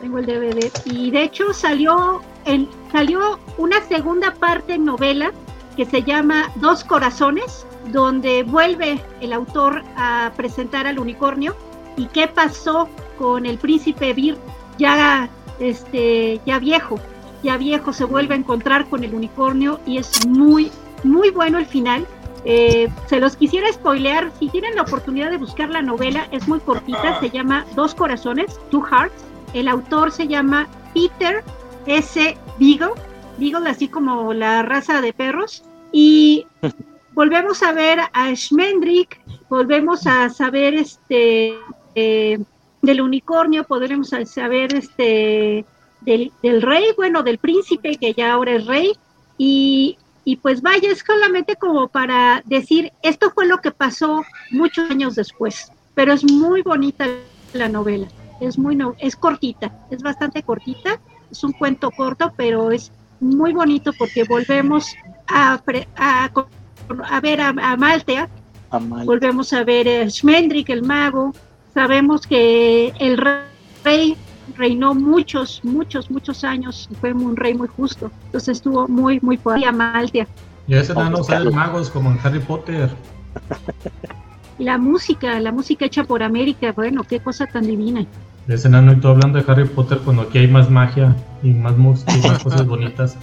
Tengo el D V D. Y de hecho salió, el, salió una segunda parte en novela que se llama Dos Corazones, donde vuelve el autor a presentar al unicornio y qué pasó con el príncipe Vir, ya, este, ya viejo. Ya viejo se vuelve a encontrar con el unicornio y es muy, muy bueno el final. Eh, se los quisiera spoilear, si tienen la oportunidad de buscar la novela, es muy cortita, se llama Dos Corazones, Two Hearts. El autor se llama Peter S. Beagle, Beagle así como la raza de perros. Y volvemos a ver a Schmendrick, volvemos a saber este eh, del unicornio, podremos saber este... Del, del rey, bueno, del príncipe, que ya ahora es rey, y, y pues vaya, es solamente como para decir, esto fue lo que pasó muchos años después, pero es muy bonita la novela, es muy no, es cortita, es bastante cortita, es un cuento corto, pero es muy bonito porque volvemos a, a, a ver a, a, Maltea, a Maltea, volvemos a ver a Schmendrick, el mago, sabemos que el rey reinó muchos, muchos, muchos años y fue un rey muy justo, entonces estuvo muy, muy poderoso. Maltia. Y a ese dan los magos como en Harry Potter. La música, la música hecha por América, bueno, qué cosa tan divina. De ese nano y tú hablando de Harry Potter cuando aquí hay más magia y más música y más cosas bonitas.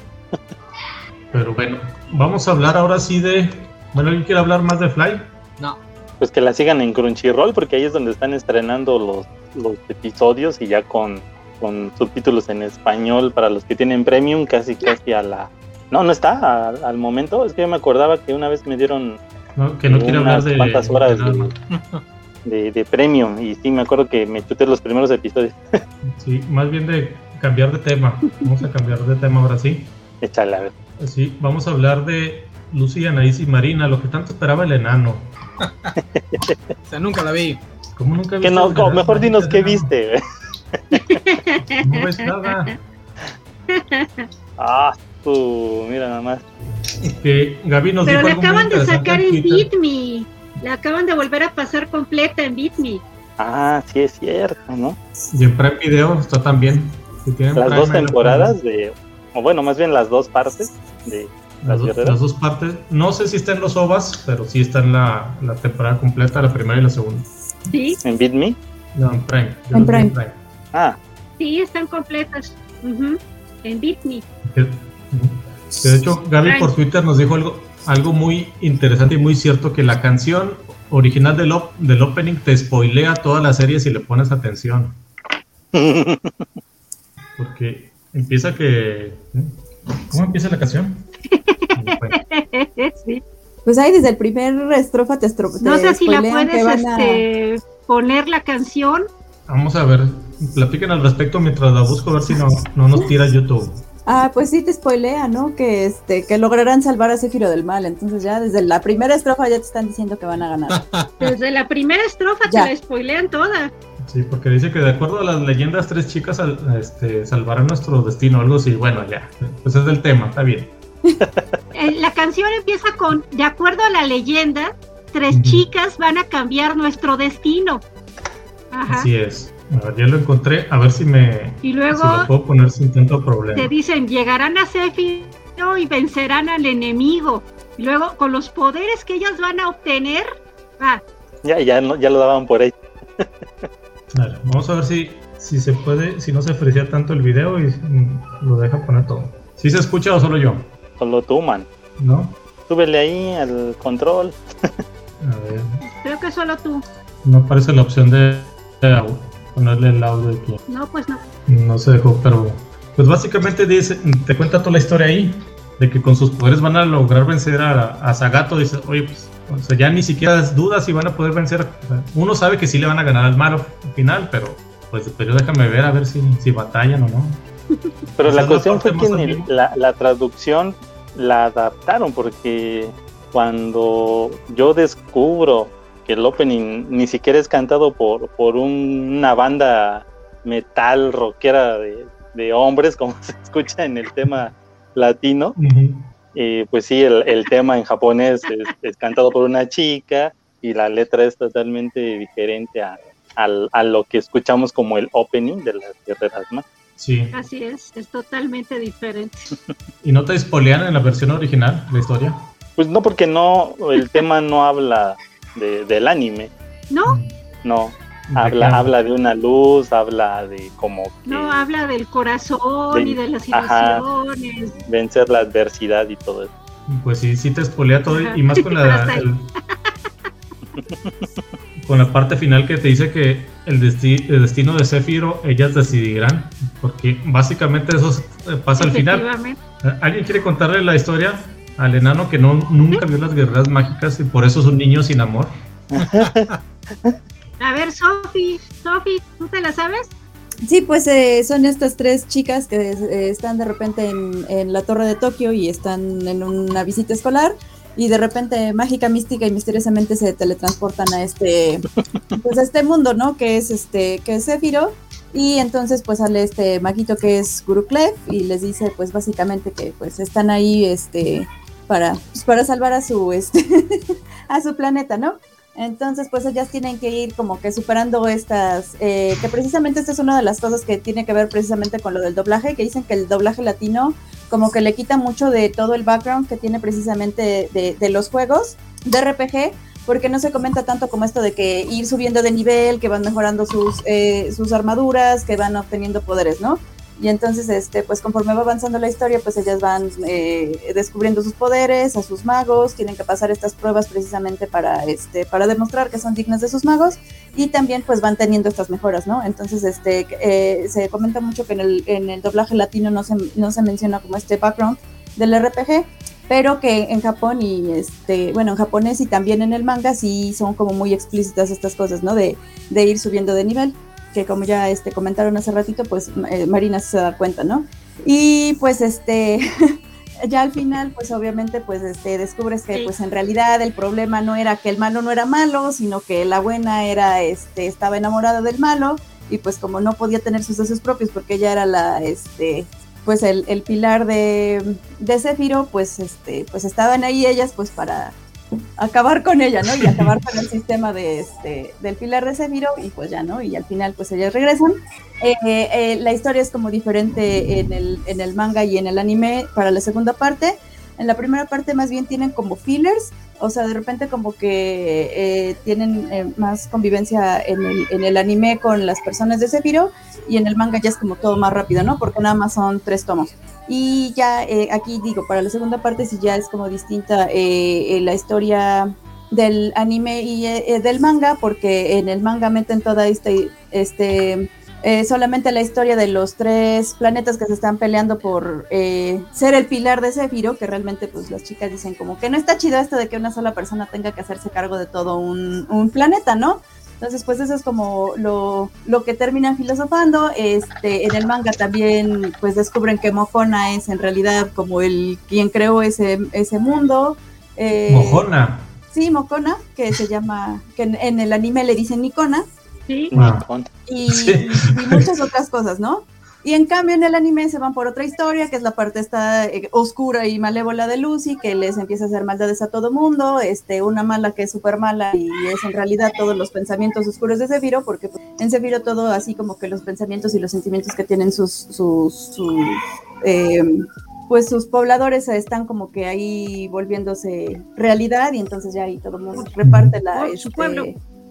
Pero bueno, vamos a hablar ahora sí de... Bueno, ¿alguien quiere hablar más de Fly? No. Pues que la sigan en Crunchyroll porque ahí es donde están estrenando los los episodios y ya con, con subtítulos en español para los que tienen premium, casi casi a la... No, no está a, al momento, es que yo me acordaba que una vez me dieron no, que no unas quiero hablar de, cuantas horas de, de, de premium y sí, me acuerdo que me chuté los primeros episodios. Sí, más bien de cambiar de tema, vamos a cambiar de tema ahora sí. Échale, a ver. Sí, vamos a hablar de Lucy, Anaís y Marina, lo que tanto esperaba el enano. O sea, nunca la vi. ¿Cómo nunca viste? No, mejor Marita, dinos qué viste. No ves nada. Ah, tú, mira nada más. Que Gaby nos Pero dijo la acaban de sacar en Beat Me. La acaban de volver a pasar completa en Beat Me. Ah, sí es cierto, ¿no? Y en Prime Video está también. Si las Prime dos temporadas de, o bueno, más bien las dos partes de Las, las, do, las dos partes, no sé si están los O V As, pero sí están la, la temporada completa, la primera y la segunda. ¿Sí? ¿En Beat Me? No, en Prime. En Prime. Prime. Ah. Sí, están completas. Uh-huh. En Beat Me. De hecho, Gaby Prime. Por Twitter nos dijo algo, algo muy interesante y muy cierto, que la canción original del, op, del opening te spoilea toda la serie si le pones atención. Porque empieza que... ¿Cómo empieza la canción? Sí. Pues ahí desde el primer estrofa te estrofa. No sé si la puedes este, a... poner la canción. Vamos a ver, platiquen al respecto mientras la busco, a ver si no, no nos tira YouTube. Ah, pues sí te spoilea, ¿no? Que este, que lograrán salvar a Céfiro del mal. Entonces ya desde la primera estrofa ya te están diciendo que van a ganar. Desde la primera estrofa ya. Te la spoilean toda. Sí, porque dice que de acuerdo a las leyendas, tres chicas al, este, salvarán nuestro destino, algo así. Bueno, ya, pues es el tema, está bien. La canción empieza con, de acuerdo a la leyenda, tres uh-huh. chicas van a cambiar nuestro destino. Ajá. Así es. A ver, ya lo encontré, a ver si me y luego, si lo puedo poner sin tanto problema. Te dicen, llegarán a Céfiro y vencerán al enemigo. Y luego, con los poderes que ellas van a obtener... Ah. Ya, ya, ya lo daban por ahí. Vale, vamos a ver si, si se puede, si no se ofrecía tanto el video y lo deja poner todo. ¿Sí se escucha o solo yo? Solo tú, man. ¿No? Súbele ahí al control. A ver. Creo que solo tú. No aparece la opción de, de ponerle el audio aquí. No, pues no. No se dejó, pero... Pues básicamente dice, te cuenta toda la historia ahí, de que con sus poderes van a lograr vencer a, a Zagato. Dice, oye, pues... O sea, ya ni siquiera dudas si van a poder vencer. O sea, uno sabe que sí le van a ganar al malo al final, pero pues pero déjame ver a ver si, si batallan o no. Pero esa la cuestión la fue que en el, la, la traducción la adaptaron, porque cuando yo descubro que el opening ni siquiera es cantado por, por un, una banda metal rockera de, de hombres, como se escucha en el tema latino. Uh-huh. Y pues sí, el, el tema en japonés es, es cantado por una chica y la letra es totalmente diferente a, a, a lo que escuchamos como el opening de las Guerreras Mágicas. Sí. Así es, es totalmente diferente. ¿Y no te spoilean en la versión original la historia? Pues no, porque no, el tema no habla de, del anime. ¿No? No, habla, de habla de una luz, habla de como que... No, habla del corazón de, y de las ilusiones. Ajá, vencer la adversidad y todo eso. Pues sí, sí te spoilea todo, ajá, y más con la... el, con la parte final que te dice que el, desti- el destino de Céfiro ellas decidirán, porque básicamente eso pasa al final. ¿Alguien quiere contarle la historia al enano que no nunca vio las Guerreras Mágicas y por eso es un niño sin amor? A ver, Sofi, Sofi, ¿tú te la sabes? Sí, pues eh, son estas tres chicas que eh, están de repente en, en la torre de Tokio y están en una visita escolar. Y de repente, mágica, mística y misteriosamente se teletransportan a este, pues a este mundo, ¿no? Que es este, que es Céfiro. Y entonces pues sale este maguito que es Guruklef y les dice pues básicamente que pues están ahí este para, pues, para salvar a su este a su planeta, ¿no? Entonces pues ellas tienen que ir como que superando estas, eh, que precisamente esta es una de las cosas que tiene que ver precisamente con lo del doblaje, que dicen que el doblaje latino como que le quita mucho de todo el background que tiene precisamente de, de los juegos de R P G, porque no se comenta tanto como esto de que ir subiendo de nivel, que van mejorando sus, eh, sus armaduras, que van obteniendo poderes, ¿no? Y entonces, este, pues conforme va avanzando la historia, pues ellas van eh, descubriendo sus poderes, a sus magos, tienen que pasar estas pruebas precisamente para, este, para demostrar que son dignas de sus magos, y también pues van teniendo estas mejoras, ¿no? Entonces, este, eh, se comenta mucho que en el, en el doblaje latino no se, no se menciona como este background del R P G, pero que en Japón y este, bueno, en japonés y también en el manga sí son como muy explícitas estas cosas, ¿no? De, de ir subiendo de nivel, que como ya este, comentaron hace ratito, pues eh, Marina se da cuenta, ¿no? Y pues este, ya al final, pues obviamente, pues este, descubres que sí, pues en realidad el problema no era que el malo no era malo, sino que la buena era, este, estaba enamorada del malo, y pues como no podía tener sus deseos propios, porque ella era la, este, pues el, el pilar de, de Céfiro, pues este, pues estaban ahí ellas, pues para acabar con ella, ¿no? Y acabar con el sistema de este del pilar de Céfiro y pues ya, ¿no? Y al final pues ellas regresan. Eh, eh, la historia es como diferente en el en el manga y en el anime para la segunda parte. En la primera parte más bien tienen como fillers, o sea, de repente como que eh, tienen eh, más convivencia en el, en el anime con las personas de Céfiro, y en el manga ya es como todo más rápido, ¿no? Porque nada más son tres tomos. Y ya eh, aquí digo, para la segunda parte sí ya es como distinta eh, eh, la historia del anime y eh, del manga, porque en el manga meten toda esta... este, Eh, solamente la historia de los tres planetas que se están peleando por eh, ser el pilar de Céfiro, que realmente pues las chicas dicen como que no está chido esto de que una sola persona tenga que hacerse cargo de todo un, un planeta, ¿no? Entonces pues eso es como lo, lo que terminan filosofando. Este, en el manga también pues descubren que Mojona es en realidad como el quien creó ese, ese mundo. Eh, Mojona. Sí, Mojona, que se llama, que en, en el anime le dicen Nikona. Sí. Wow. Y, sí. Y muchas otras cosas, ¿no? Y en cambio en el anime se van por otra historia, que es la parte esta eh, oscura y malévola de Lucy, que les empieza a hacer maldades a todo mundo, este, una mala que es súper mala y es en realidad todos los pensamientos oscuros de Céfiro, porque en Céfiro todo así como que los pensamientos y los sentimientos que tienen sus, sus, sus eh, pues sus pobladores están como que ahí volviéndose realidad, y entonces ya ahí todo el mundo reparte la... Este, su pueblo.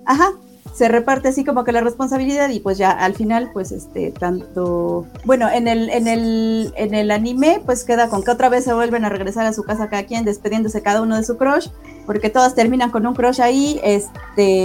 Ajá. Se reparte así como que la responsabilidad, y pues ya al final pues este tanto bueno en el en el en el anime pues queda con que otra vez se vuelven a regresar a su casa cada quien, despidiéndose cada uno de su crush, porque todas terminan con un crush ahí, este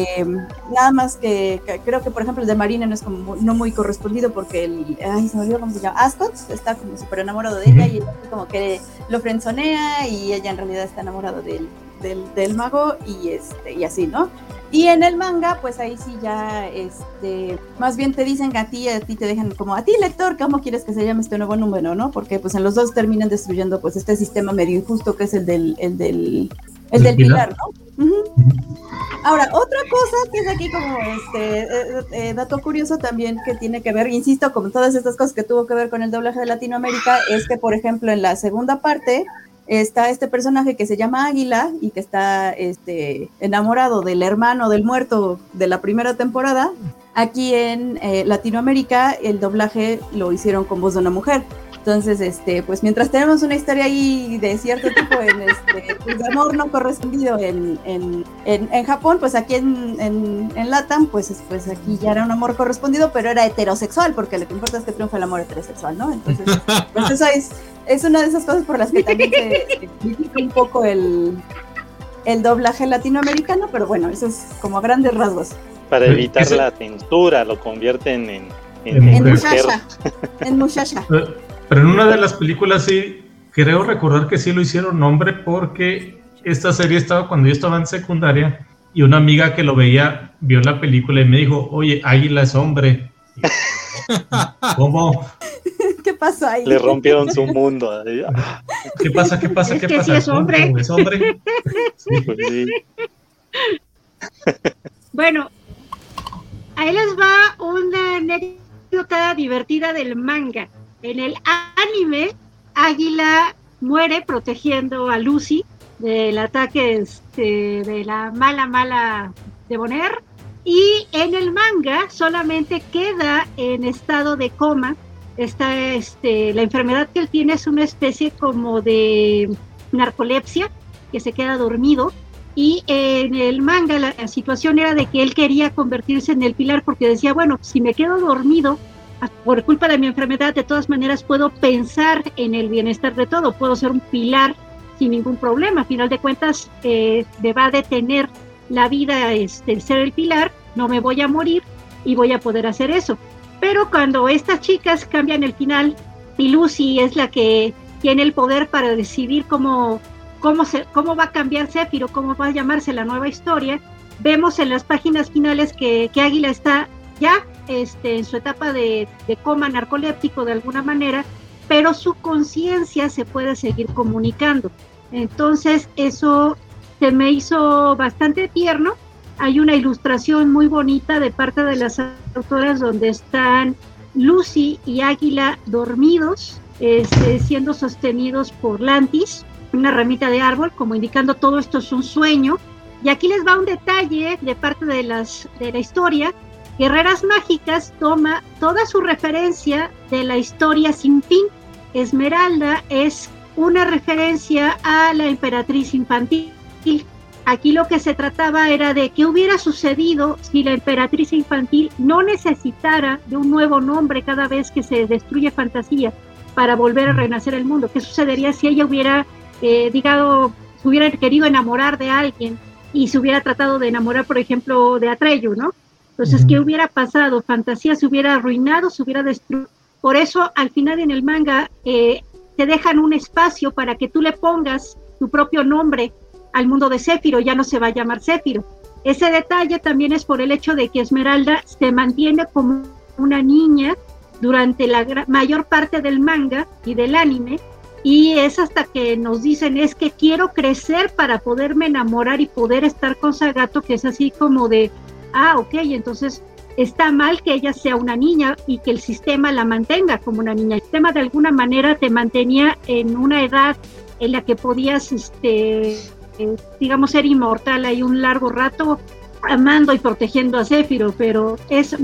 nada más que, que creo que por ejemplo el de Marina no es como no muy correspondido, porque el ay se me olvidó cómo se llama, Ascot está como súper enamorado de ella y como que lo frenzonea y ella en realidad está enamorada de él, del, del mago, y este y así, ¿no? Y en el manga, pues ahí sí ya, este, más bien te dicen que a ti, a ti te dejan como, a ti lector, ¿cómo quieres que se llame este nuevo número, no? Porque pues en los dos terminan destruyendo pues este sistema medio injusto que es el del, el del, El del pilar, pilar ¿no? Uh-huh. Uh-huh. Ahora, otra cosa que es aquí como este eh, eh, dato curioso también que tiene que ver, insisto, como todas estas cosas que tuvo que ver con el doblaje de Latinoamérica, es que, por ejemplo, en la segunda parte está este personaje que se llama Águila y que está este enamorado del hermano del muerto de la primera temporada. Aquí en eh, Latinoamérica el doblaje lo hicieron con voz de una mujer. Entonces, este, pues mientras tenemos una historia ahí de cierto tipo en este, pues, de amor no correspondido en, en, en, en Japón, pues aquí en, en, en Latam, pues, pues aquí ya era un amor correspondido, pero era heterosexual, porque lo que importa es que triunfa el amor heterosexual, ¿no? Entonces, pues eso es, es una de esas cosas por las que también se, se critica un poco el, el doblaje latinoamericano, pero bueno, eso es como a grandes rasgos. Para evitar la censura, lo convierten en... En, en, en muchacha, en muchacha. Pero en una de las películas sí, creo recordar que sí lo hicieron nombre, porque esta serie estaba cuando yo estaba en secundaria y una amiga que lo veía vio la película y me dijo, oye, Águila es hombre. Yo, ¿cómo? ¿Qué pasó ahí? Le rompieron su mundo. ¿Qué pasa? ¿Qué pasa? ¿Qué pasa? Es ¿Qué que pasa? Sí es hombre. ¿Es hombre? Sí, pues sí. Bueno, ahí les va una anécdota divertida del manga. En el anime, Águila muere protegiendo a Lucy del ataque este, de la mala, mala de Bonner. Y en el manga solamente queda en estado de coma. Está, este, la enfermedad que él tiene es una especie como de narcolepsia, que se queda dormido. Y en el manga la situación era de que él quería convertirse en el pilar porque decía, bueno, si me quedo dormido, por culpa de mi enfermedad, de todas maneras puedo pensar en el bienestar de todo, puedo ser un pilar sin ningún problema. A final de cuentas, eh, me va a detener la vida este, el ser el pilar, no me voy a morir y voy a poder hacer eso. Pero cuando estas chicas cambian el final y Lucy es la que tiene el poder para decidir cómo, cómo, se, cómo va a cambiar Céfiro, cómo va a llamarse la nueva historia, vemos en las páginas finales que, que Águila está ya este, en su etapa de, de coma narcoléptico de alguna manera, pero su conciencia se puede seguir comunicando. Entonces eso se me hizo bastante tierno. Hay una ilustración muy bonita de parte de las autoras donde están Lucy y Águila dormidos, este, siendo sostenidos por Lantis, una ramita de árbol, como indicando todo esto es un sueño. Y aquí les va un detalle de parte de, las, de la historia. Guerreras Mágicas toma toda su referencia de la historia sin fin. Esmeralda es una referencia a la emperatriz infantil. Aquí lo que se trataba era de qué hubiera sucedido si la emperatriz infantil no necesitara de un nuevo nombre cada vez que se destruye fantasía para volver a renacer el mundo. ¿Qué sucedería si ella hubiera, eh, digamos, hubiera querido enamorar de alguien y se hubiera tratado de enamorar, por ejemplo, de Atreyu, ¿no? Entonces, ¿qué hubiera pasado? Fantasía se hubiera arruinado, se hubiera destruido. Por eso, al final en el manga, eh, te dejan un espacio para que tú le pongas tu propio nombre al mundo de Céfiro, ya no se va a llamar Céfiro. Ese detalle también es por el hecho de que Esmeralda se mantiene como una niña durante la gra- mayor parte del manga y del anime, y es hasta que nos dicen, es que quiero crecer para poderme enamorar y poder estar con Zagato, que es así como de... ah, ok, entonces está mal que ella sea una niña y que el sistema la mantenga como una niña. El sistema de alguna manera te mantenía en una edad en la que podías, este, eh, digamos, ser inmortal ahí un largo rato amando y protegiendo a Céfiro, pero es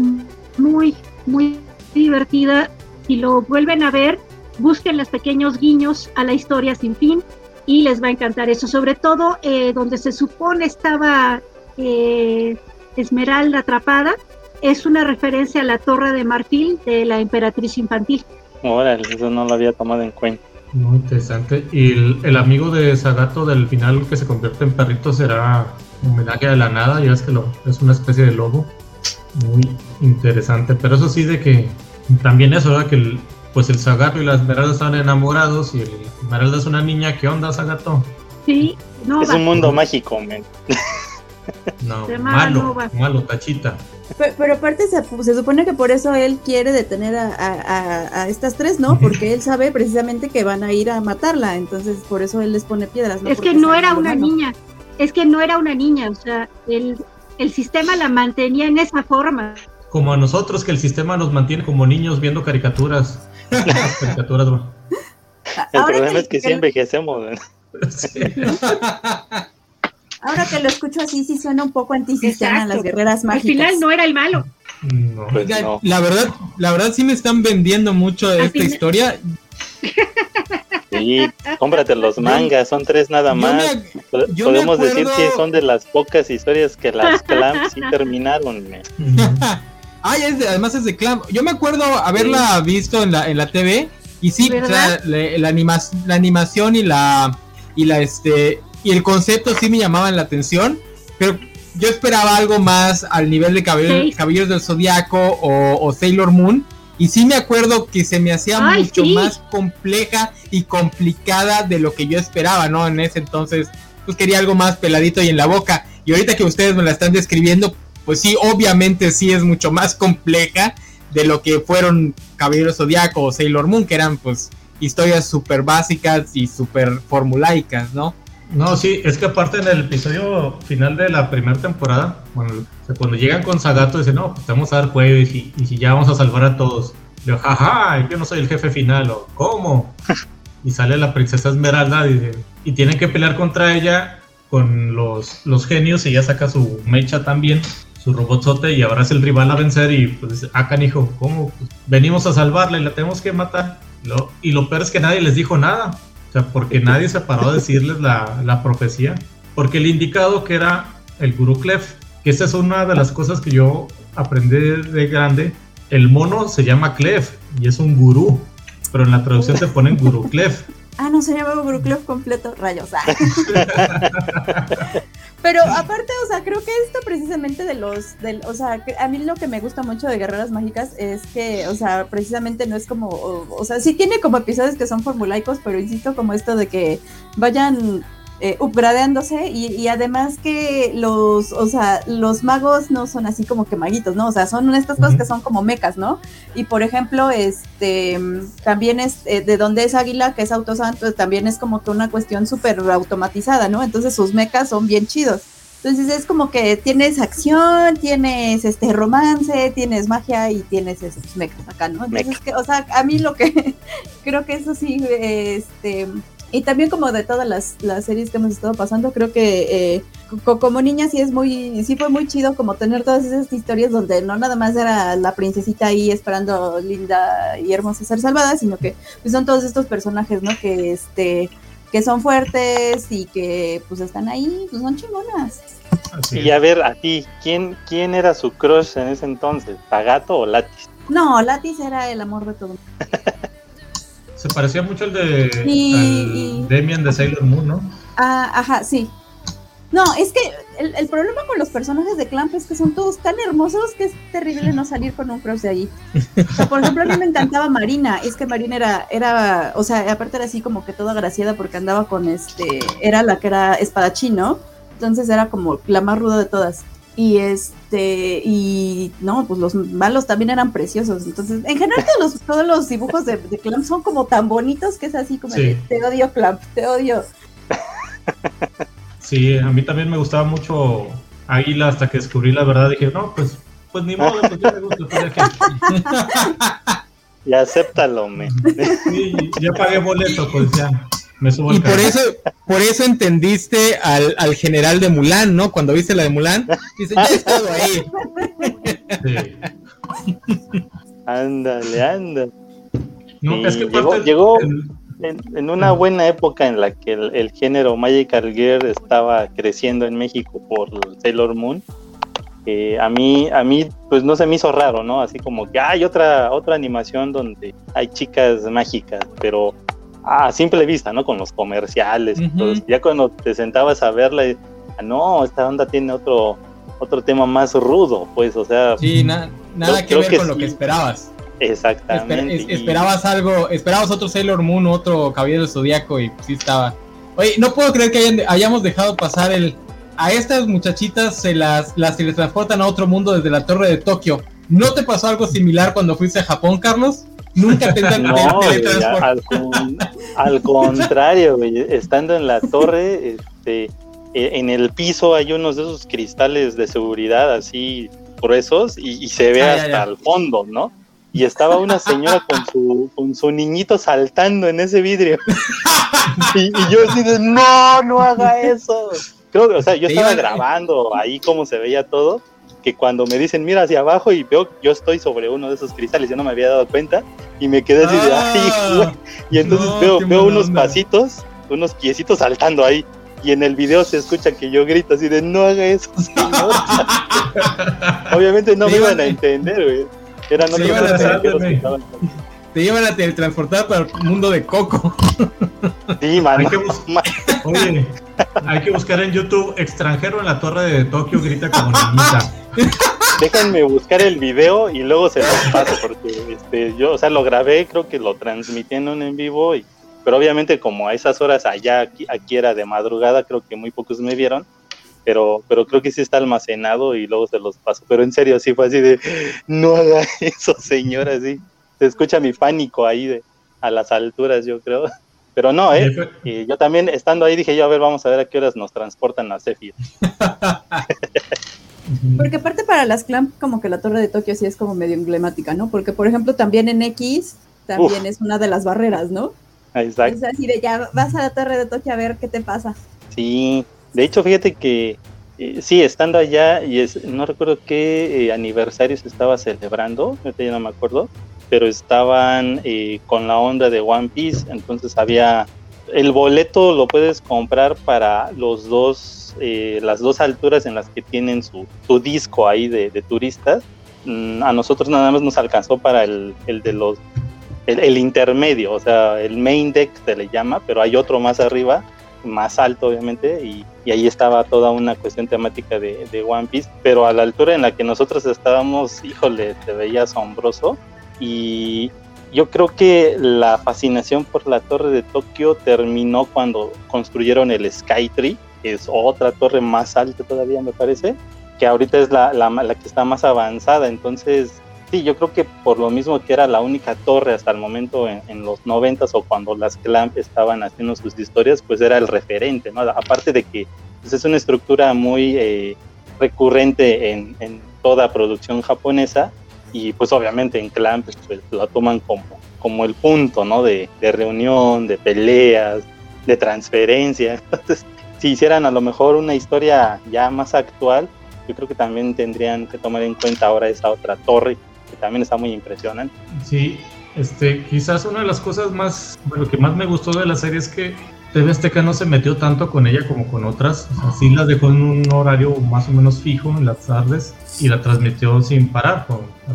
muy, muy divertida. Si lo vuelven a ver, busquen los pequeños guiños a la historia sin fin y les va a encantar eso. Sobre todo eh, donde se supone estaba... Eh, Esmeralda atrapada, es una referencia a la torre de marfil de la emperatriz infantil. Órale, eso no lo había tomado en cuenta. Muy interesante. Y el, el amigo de Zagato del final que se convierte en perrito será un homenaje a la nada, ya es que lo, es una especie de lobo. Muy interesante. Pero eso sí de que también eso, ¿verdad? Que el, pues el Zagato y la Esmeralda estaban enamorados y el Esmeralda es una niña. ¿Qué onda, Zagato? Sí, no. Es va. Un mundo mágico, men. No, malo, no malo, tachita. Pero, pero aparte se, se supone que por eso él quiere detener a, a, a estas tres, ¿no? Porque él sabe precisamente que van a ir a matarla, entonces por eso él les pone piedras, ¿no? Es que no era una niña, es que no era una niña, o sea, el, el sistema la mantenía en esa forma. Como a nosotros, que el sistema nos mantiene como niños viendo caricaturas. caricaturas bueno. El ahora problema que, es que, que sí envejecemos, ¿no? Sí. Ahora que lo escucho así, sí suena un poco antisistema las guerreras mágicas. Al final no era el malo. No, pues no. La verdad, la verdad sí me están vendiendo mucho de esta final... historia. Sí, cómprate los mangas, son tres nada más. Yo me, yo Podemos acuerdo... decir que son de las pocas historias que las Clamp sí terminaron. Ay, es de, además es de Clamp. Yo me acuerdo haberla sí. visto en la en la T V. Y sí, o sea, la, la, anima, la animación y la y la este y el concepto sí me llamaban la atención, pero yo esperaba algo más al nivel de Caball- sí. Caballeros del Zodíaco o, o Sailor Moon, y sí me acuerdo que se me hacía Ay, mucho sí. más compleja y complicada de lo que yo esperaba, ¿no? En ese entonces pues quería algo más peladito y en la boca, y ahorita que ustedes me la están describiendo, pues sí, obviamente sí es mucho más compleja de lo que fueron Caballeros Zodíaco o Sailor Moon, que eran pues historias súper básicas y súper formulaicas, ¿no? No, sí, es que aparte en el episodio final de la primera temporada, bueno, o sea, cuando llegan con Zagato dicen, no, pues te vamos a dar cuello y si, y si ya vamos a salvar a todos. Le digo, jaja, yo no soy el jefe final, o ¿cómo? Y sale la princesa Esmeralda dice, y tienen que pelear contra ella con los, los genios, y ella saca su mecha también, su robotzote, y ahora es el rival a vencer, y pues, ah, canijo, ¿cómo? Pues, venimos a salvarla y la tenemos que matar. Lo, y lo peor es que nadie les dijo nada, o sea, porque nadie se paró a decirles la, la profecía, porque el indicado que era el Guruklef, que esa es una de las cosas que yo aprendí de grande, el mono se llama Klef, y es un gurú, pero en la traducción te ponen Guruklef. Ah, no, se llama Guruklef completo, rayos. Pero aparte, o sea, creo que esto precisamente de los, del, o sea, a mí lo que me gusta mucho de Guerreras Mágicas es que, o sea, precisamente no es como, o, o sea, sí tiene como episodios que son formulaicos, pero insisto como esto de que vayan eh, upgradeándose y, y además que los, o sea, los magos no son así como que maguitos, ¿no? O sea, son estas cosas que son como mecas, ¿no? Y por ejemplo, este, también es eh, de donde es Águila, que es autosanto, también es como que una cuestión súper automatizada, ¿no? Entonces sus mecas son bien chidos. Entonces es como que tienes acción, tienes este romance, tienes magia y tienes esos mecas acá, ¿no? Entonces, que, o sea, a mí lo que creo que eso sí, este, y también como de todas las, las series que hemos estado pasando, creo que eh, co- como niña sí es muy, sí fue muy chido como tener todas esas historias donde no nada más era la princesita ahí esperando linda y hermosa ser salvada, sino que pues, son todos estos personajes, ¿no? Que este... que son fuertes y que pues están ahí, pues son chingonas. Y a ver, a ti, ¿quién, quién era su crush en ese entonces? ¿Zagato o Latis? No, Latis era el amor de todo. Se parecía mucho al de sí, al Demian de Sailor Moon, ¿no? Ah, ajá, sí. No, es que el, el problema con los personajes de Clamp es que son todos tan hermosos que es terrible no salir con un crush de allí. O sea, por ejemplo, a mí me encantaba Marina. Es que Marina era, era, o sea, aparte era así como que toda agraciada porque andaba con este, era la que era espadachín, ¿no? Entonces era como la más ruda de todas. Y este, y no, pues los malos también eran preciosos. Entonces, en general todos los, todos los dibujos de, de Clamp son como tan bonitos que es así como sí. de, te odio Clamp, te odio. Sí, a mí también me gustaba mucho Águila hasta que descubrí la verdad. Dije, no, pues pues ni modo, pues ya me gusta. Y acéptalo, me. Sí, ya pagué boleto, pues ya me subo al carro. Y por eso, por eso entendiste al, al general de Mulan, ¿no? Cuando viste la de Mulan, dice, ya he estado ahí. Sí. Ándale, ándale. No, sí, es que llegó... El, llegó... El, En, en una buena época en la que el, el género Magical Girl estaba creciendo en México por Sailor Moon, eh, a mí, a mí pues no se me hizo raro, ¿no? Así como que hay otra, otra animación donde hay chicas mágicas, pero ah, a simple vista, ¿no? Con los comerciales, uh-huh. Entonces, ya cuando te sentabas a verla, y, ah, no, esta onda tiene otro, otro tema más rudo, pues, o sea... Sí, na- nada yo, que ver que con sí. lo que esperabas. Exactamente. Esper- es- esperabas algo, esperabas otro Sailor Moon, otro Caballero Zodíaco y sí estaba. Oye, no puedo creer que hayan de- hayamos dejado pasar el a estas muchachitas se las, las se les transportan a otro mundo desde la torre de Tokio. ¿No te pasó algo similar cuando fuiste a Japón, Carlos? Nunca te dan no, al, con, al contrario, güey. Estando en la torre, este, en el piso hay unos de esos cristales de seguridad así gruesos y, y se ve ay, hasta ay, el fondo, ¿no? Y estaba una señora con su con su niñito saltando en ese vidrio. Y, y yo así de, no, no haga eso. Creo que, o sea, yo estaba grabando ahí cómo se veía todo, que cuando me dicen, mira hacia abajo, y veo, yo estoy sobre uno de esos cristales, yo no me había dado cuenta, y me quedé así de, ay, y entonces no, veo, veo unos pasitos, unos piecitos saltando ahí, y en el video se escucha que yo grito así de, no haga eso, señor. Obviamente no me iban a entender, güey. Eran otros extranjeros que estaban... Te llevan a teletransportar para el mundo de Coco. Sí, mano. Hay que bus- Oye, hay que buscar en YouTube extranjero en la torre de Tokio grita como niñita. Déjenme buscar el video y luego se los paso porque este, yo, o sea, lo grabé, creo que lo transmití en un en vivo, y, pero obviamente como a esas horas allá, aquí, aquí era de madrugada, creo que muy pocos me vieron. Pero, pero creo que sí está almacenado y luego se los paso. Pero en serio, sí fue así de, no haga eso, señora, sí. Se escucha mi pánico ahí de, a las alturas, yo creo. Pero no, ¿eh? Y yo también, estando ahí, dije yo, a ver, vamos a ver a qué horas nos transportan a Céfiro. Porque aparte para las Clamp, como que la torre de Tokio sí es como medio emblemática, ¿no? Porque, por ejemplo, también en X, también Uf. es una de las barreras, ¿no? Exacto. Es así de, ya vas a la torre de Tokio a ver qué te pasa. Sí, de hecho, fíjate que eh, sí, estando allá, y es, no recuerdo qué eh, aniversario se estaba celebrando, ya no me acuerdo, pero estaban eh, con la onda de One Piece, entonces había, el boleto lo puedes comprar para los dos, eh, las dos alturas en las que tienen su, su disco ahí de, de turistas. Mm, a nosotros nada más nos alcanzó para el, el de los, el, el intermedio, o sea, el main deck se le llama, pero hay otro más arriba, más alto obviamente, y, y ahí estaba toda una cuestión temática de, de One Piece, pero a la altura en la que nosotros estábamos, híjole, se veía asombroso. Y yo creo que la fascinación por la torre de Tokio terminó cuando construyeron el Skytree, que es otra torre más alta todavía, me parece, que ahorita es la, la, la que está más avanzada. Entonces, sí, yo creo que por lo mismo que era la única torre hasta el momento en, en los noventas, o cuando las Clamp estaban haciendo sus historias, pues era el referente, ¿no? Aparte de que pues, es una estructura muy eh, recurrente en, en toda producción japonesa, y pues obviamente en Clamp pues, la toman como, como el punto, ¿no? De, de reunión, de peleas, de transferencia. Entonces, si hicieran a lo mejor una historia ya más actual, yo creo que también tendrían que tomar en cuenta ahora esa otra torre, que también está muy impresionante. Sí, este, quizás una de las cosas más, bueno, que más me gustó de la serie es que T V Azteca no se metió tanto con ella como con otras, o sea, sí las dejó en un horario más o menos fijo en las tardes y la transmitió sin parar,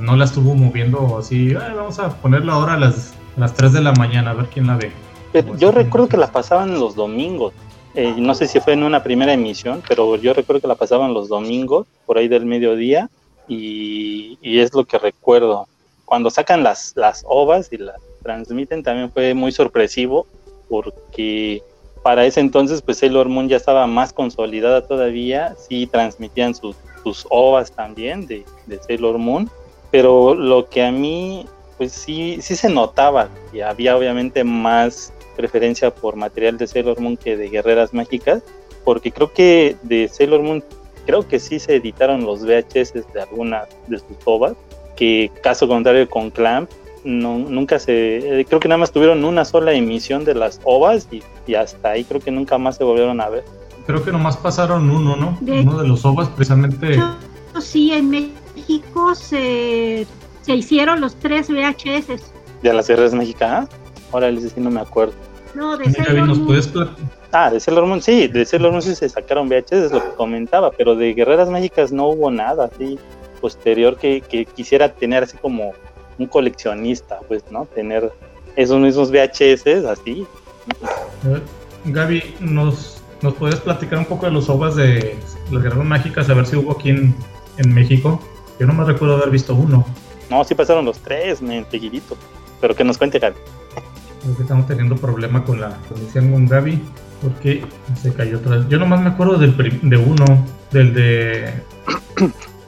no la estuvo moviendo así, vamos a ponerla ahora a las, a las tres de la mañana a ver quién la ve. Pero yo recuerdo que la pasaban los domingos, eh, no sé si fue en una primera emisión, pero yo recuerdo que la pasaban los domingos, por ahí del mediodía, y, y es lo que recuerdo. Cuando sacan las, las ovas y las transmiten también fue muy sorpresivo, porque para ese entonces pues Sailor Moon ya estaba más consolidada todavía, sí transmitían sus, sus ovas también de, de Sailor Moon, pero lo que a mí pues sí, sí se notaba, y había obviamente más preferencia por material de Sailor Moon que de Guerreras Mágicas, porque creo que de Sailor Moon, creo que sí se editaron los V H S de algunas de sus ovas, que caso contrario con Clamp, No, nunca se, eh, creo que nada más tuvieron una sola emisión de las ovas y, y hasta ahí creo que nunca más se volvieron a ver. Creo que nomás pasaron uno, ¿no? De uno de los ovas precisamente. Yo, sí, en México se, se hicieron los tres V H S. ¿De las Guerreras Mexicanas? Ahora les decía, no me acuerdo. No, de Sailor Moon. Ah, de Sailor Moon, sí, de Sailor Moon sí se sacaron V H S, es lo que comentaba, pero de Guerreras Mágicas no hubo nada así posterior que, que quisiera tener así como un coleccionista, pues, ¿no? Tener esos mismos V H S, así. Gaby, ¿nos, nos puedes platicar un poco de los ovas de las Guerreras Mágicas? A ver si hubo aquí en, en México. Yo no me recuerdo haber visto uno. No, sí pasaron los tres, me seguidito. Pero que nos cuente, Gaby. creo que estamos teniendo problema con la conexión con Gaby, porque se cayó otra vez. Yo nomás me acuerdo del prim- de uno, del de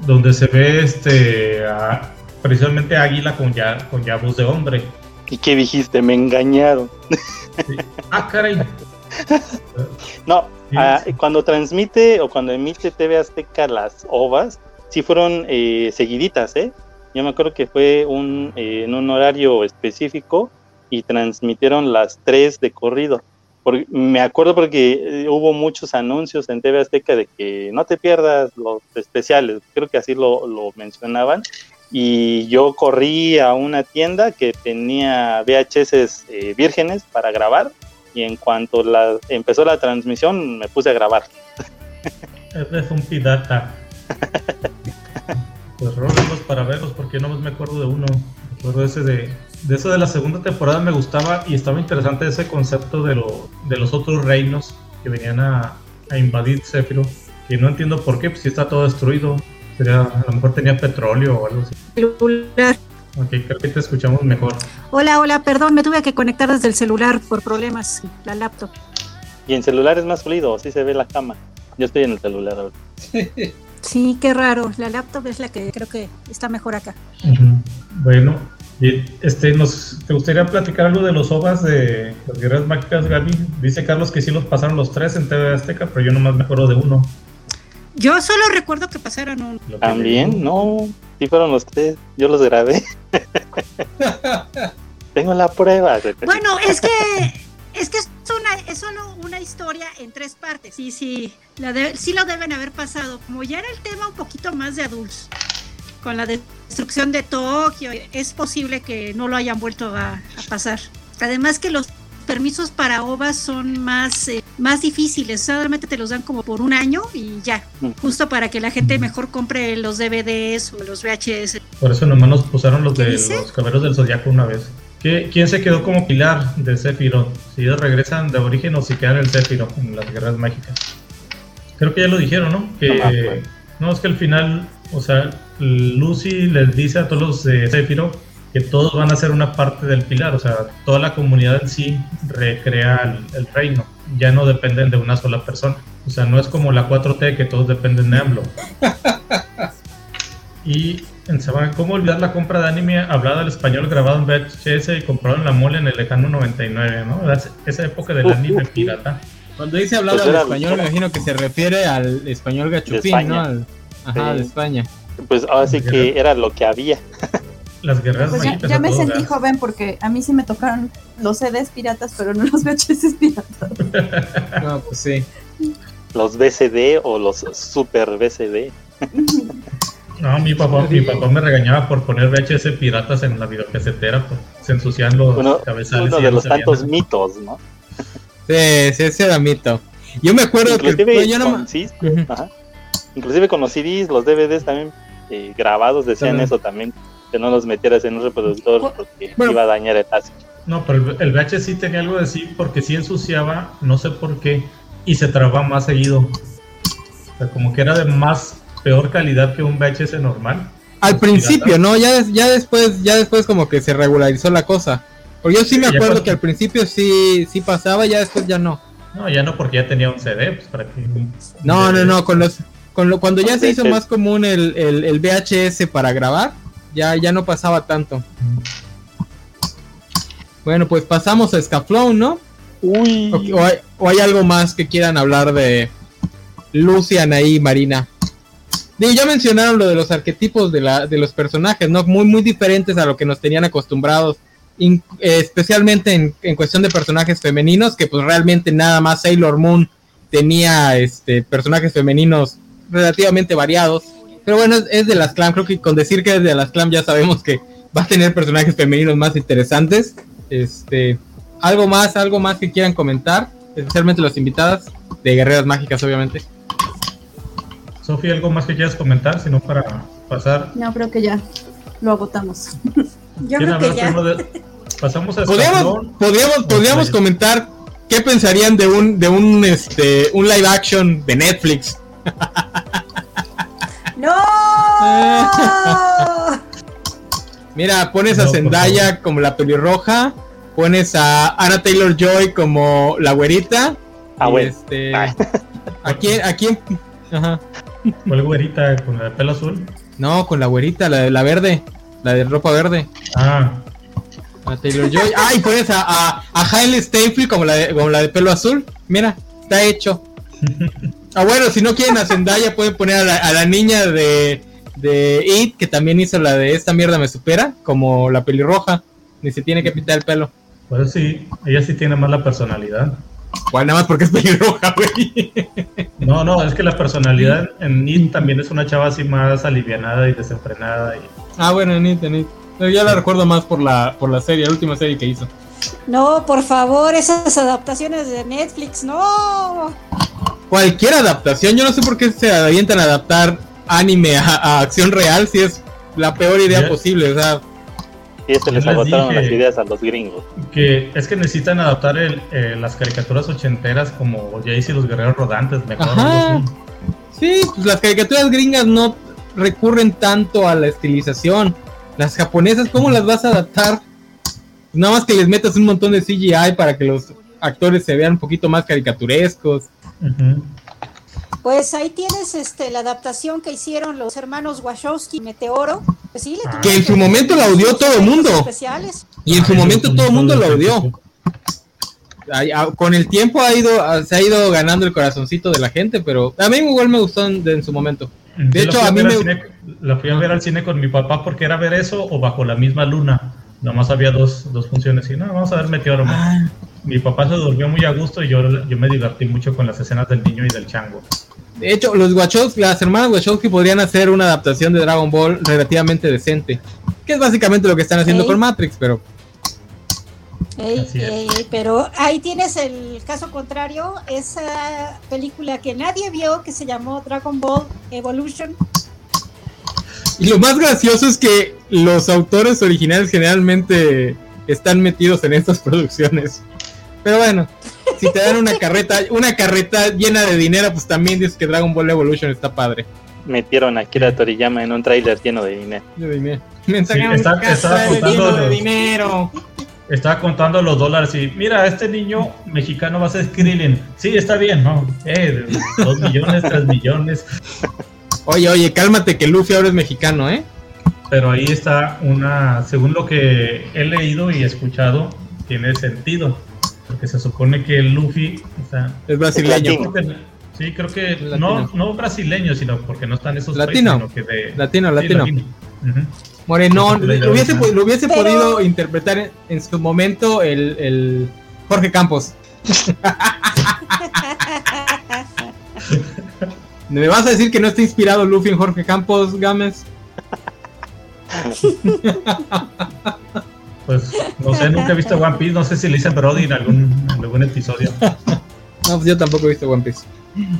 donde se ve este a, precisamente Águila con ya con ya voz de hombre. ¿Y qué dijiste? Me engañaron. Sí. Ah, caray. No, sí, ah, cuando transmite o cuando emite T V Azteca las ovas, sí fueron eh, seguiditas, ¿eh? Yo me acuerdo que fue un eh, en un horario específico y transmitieron las tres de corrido. Porque, me acuerdo porque hubo muchos anuncios en T V Azteca de que no te pierdas los especiales, creo que así lo, lo mencionaban. Y yo corrí a una tienda que tenía V H S eh, vírgenes para grabar, y en cuanto la, empezó la transmisión me puse a grabar. Eres un pirata. Pues rólenlos para verlos, porque no me acuerdo de uno. Me acuerdo ese de, de eso de la segunda temporada, me gustaba y estaba interesante ese concepto de, lo, de los otros reinos que venían a, a invadir Céfiro, que no entiendo por qué, pues si está todo destruido. Sería, a lo mejor tenía petróleo o algo así. Celular. Ok, creo que te escuchamos mejor. Hola, hola, perdón, me tuve que conectar desde el celular por problemas, la laptop. Y en celular es más fluido, sí se ve la cama. Yo estoy en el celular ahora. Sí, qué raro, la laptop es la que creo que está mejor acá. Uh-huh. Bueno, y este, nos, ¿te gustaría platicar algo de los ovas de las Guerreras Mágicas, Gaby? Dice Carlos que sí los pasaron los tres en T V Azteca, pero yo nomás me acuerdo de uno. Yo solo recuerdo que pasaron uno. ¿También? No, sí fueron los tres, yo los grabé. Tengo la prueba. Bueno, es que... Es que es, una, es solo una historia en tres partes. Sí, sí, la de, sí lo deben haber pasado. Como ya era el tema un poquito más de adultos, con la destrucción de Tokio, es posible que no lo hayan vuelto a, a pasar. Además que los permisos para ovas son más, eh, más difíciles. O sea, realmente te los dan como por un año y ya. Justo para que la gente mejor compre los D V Ds o los V H S. Por eso nomás nos pusieron los de los Caballeros del Zodíaco una vez. ¿Qué, ¿Quién se quedó como pilar de Céfiro? Si ellos regresan de origen o si quedan en Céfiro, en las Guerras Mágicas. Creo que ya lo dijeron, ¿no? Que, no, bueno. no, es que al final, o sea, Lucy les dice a todos los de Céfiro que todos van a ser una parte del pilar. O sea, toda la comunidad en sí recrea el, el reino. Ya no dependen de una sola persona. O sea, no es como la cuatro T que todos dependen de AMLO. Y... ¿Cómo olvidar la compra de anime hablada al español grabado en V H S y comprado en la mole en el lejano noventa y nueve, ¿no? Esa época del anime pirata. Cuando dice hablado pues al español, me imagino que se refiere al español gachupín, ¿no? Al, ajá, sí. De España. Pues ahora sí que era lo que había. Las guerras pues ya, ya me sentí gas. Joven porque a mí sí me tocaron los C Ds piratas, pero no los V H S piratas. No, pues sí. Los V C D o los super V C D. No, mi papá, mi papá me regañaba por poner V H S piratas en la videocasetera, pues, se ensucian los bueno, cabezales. Uno de los tantos nada. Mitos, ¿no? Sí, sí, ese era mito. Yo me acuerdo inclusive que... Pues, yo no... con, sí, uh-huh. Ajá. Inclusive con los C Ds, los D V Ds también eh, grabados decían uh-huh. Eso también, que no los metieras en un reproductor porque bueno, iba a dañar el ácido. No, pero el, el V H S sí tenía algo de sí, porque sí ensuciaba, no sé por qué, y se trababa más seguido. O sea, como que era de más... peor calidad que un V H S normal. Al principio, pirata. ¿No? Ya, des, ya después ya después como que se regularizó la cosa. Porque yo sí, sí me acuerdo pasó. Que al principio sí sí pasaba, ya después ya no. No, ya no porque ya tenía un C D, pues para que... No, no, no, con los con lo, cuando ya okay, se hizo okay. Más común el, el, el V H S para grabar, ya, ya no pasaba tanto. Bueno, pues pasamos a Scaflón, ¿no? Uy. O, o, hay, o hay algo más que quieran hablar de Lucy, Anaí y Marina. Digo, ya mencionaron lo de los arquetipos de la de los personajes, ¿no? Muy muy diferentes a lo que nos tenían acostumbrados, in, eh, especialmente en, en cuestión de personajes femeninos, que pues realmente nada más Sailor Moon tenía este personajes femeninos relativamente variados. Pero bueno, es, es de las Clamp, creo que con decir que es de las Clamp ya sabemos que va a tener personajes femeninos más interesantes. Este, algo más, algo más que quieran comentar, especialmente las invitadas de Guerreras Mágicas, obviamente. Sofía, ¿algo más que quieras comentar? Si no, para pasar... No, creo que ya lo agotamos. Yo creo que ya. De... Pasamos a... Podríamos, podríamos, podríamos comentar qué pensarían de un de un este un live action de Netflix. ¡No! Mira, pones a no, Zendaya como la pelirroja, pones a Anna Taylor-Joy como la güerita. Ah, güey. Este, ah. ¿A quién? ¿A quién? Ajá. ¿Cuál güerita? ¿Con la de pelo azul? No, con la güerita, la de la verde, la de ropa verde. Ah. A Taylor-Joy. Ah, y pones a, a, a Hailey Steinfeld como la de, como la de pelo azul. Mira, está hecho. Ah, bueno, si no quieren a Zendaya, pueden poner a la, a la niña de, de It, que también hizo la de Esta mierda me supera, como la pelirroja. Ni se tiene que pintar el pelo. Bueno, sí, ella sí tiene más la personalidad. ¿Cuál? Nada más porque es pelirroja, güey. No, no, es que la personalidad en It también es una chava así más alivianada y desenfrenada. Y... Ah, bueno, en It, en It. Pero ya la recuerdo más por la, por la serie, la última serie que hizo. No, por favor, esas adaptaciones de Netflix, no. Cualquier adaptación, yo no sé por qué se avientan a adaptar anime a, a acción real si es la peor idea ¿Sí? posible, o sea. Y se les agotaron las ideas a los gringos. Que es que necesitan adaptar el, eh, las caricaturas ochenteras como Jace y los Guerreros Rodantes, mejor. Ajá. Sí, pues las caricaturas gringas no recurren tanto a la estilización. Las japonesas, ¿cómo las vas a adaptar? Nada más que les metas un montón de C G I para que los actores se vean un poquito más caricaturescos. Uh-huh. Pues ahí tienes este la adaptación que hicieron los hermanos Wachowski, Meteoro. Pues sí, le ah, que en su momento la odió todo el mundo. Especiales. Y en su momento todo el mundo la odió. Con el tiempo ha ido, se ha ido ganando el corazoncito de la gente, pero a mí igual me gustó en, en su momento. De hecho, a mí me... Cine, la fui a ver al cine con mi papá porque era ver eso o Bajo la misma luna. Nomás había dos, dos funciones y no, vamos a ver Meteoro. Ah. Mi papá se durmió muy a gusto y yo, yo me divertí mucho con las escenas del niño y del chango. De hecho, los Wachowski, las hermanas Wachowski podrían hacer una adaptación de Dragon Ball relativamente decente, que es básicamente lo que están haciendo ey. con Matrix, pero... Ey, ey, pero ahí tienes el caso contrario, esa película que nadie vio que se llamó Dragon Ball Evolution. Y lo más gracioso es que los autores originales generalmente están metidos en estas producciones. Pero bueno, si te dan una carreta, una carreta llena de dinero, pues también dices que Dragon Ball Evolution está padre. Metieron a Akira Toriyama en un tráiler lleno de dinero. De dinero. Me sí, está, casa estaba lleno de dinero. Estaba contando los dólares y mira, este niño mexicano va a ser Krillin. Sí, está bien, ¿no? Eh, dos millones, tres millones. Oye, oye, cálmate que Luffy ahora es mexicano, ¿eh? Pero ahí está una, según lo que he leído y escuchado, tiene sentido. Porque se supone que Luffy, o sea, es brasileño. Creo que, sí, creo que no, no brasileño, sino porque no están esos latino, países. Sino que de, latino, latino. Sí, latino. Uh-huh. Morenón, lo hubiese, lo hubiese Pero... podido interpretar en, en su momento el, el Jorge Campos. ¿Me vas a decir que no está inspirado Luffy en Jorge Campos, Gámez? Pues no sé, nunca he visto One Piece, no sé si le dicen Brody en algún, en algún episodio. No, pues yo tampoco he visto One Piece.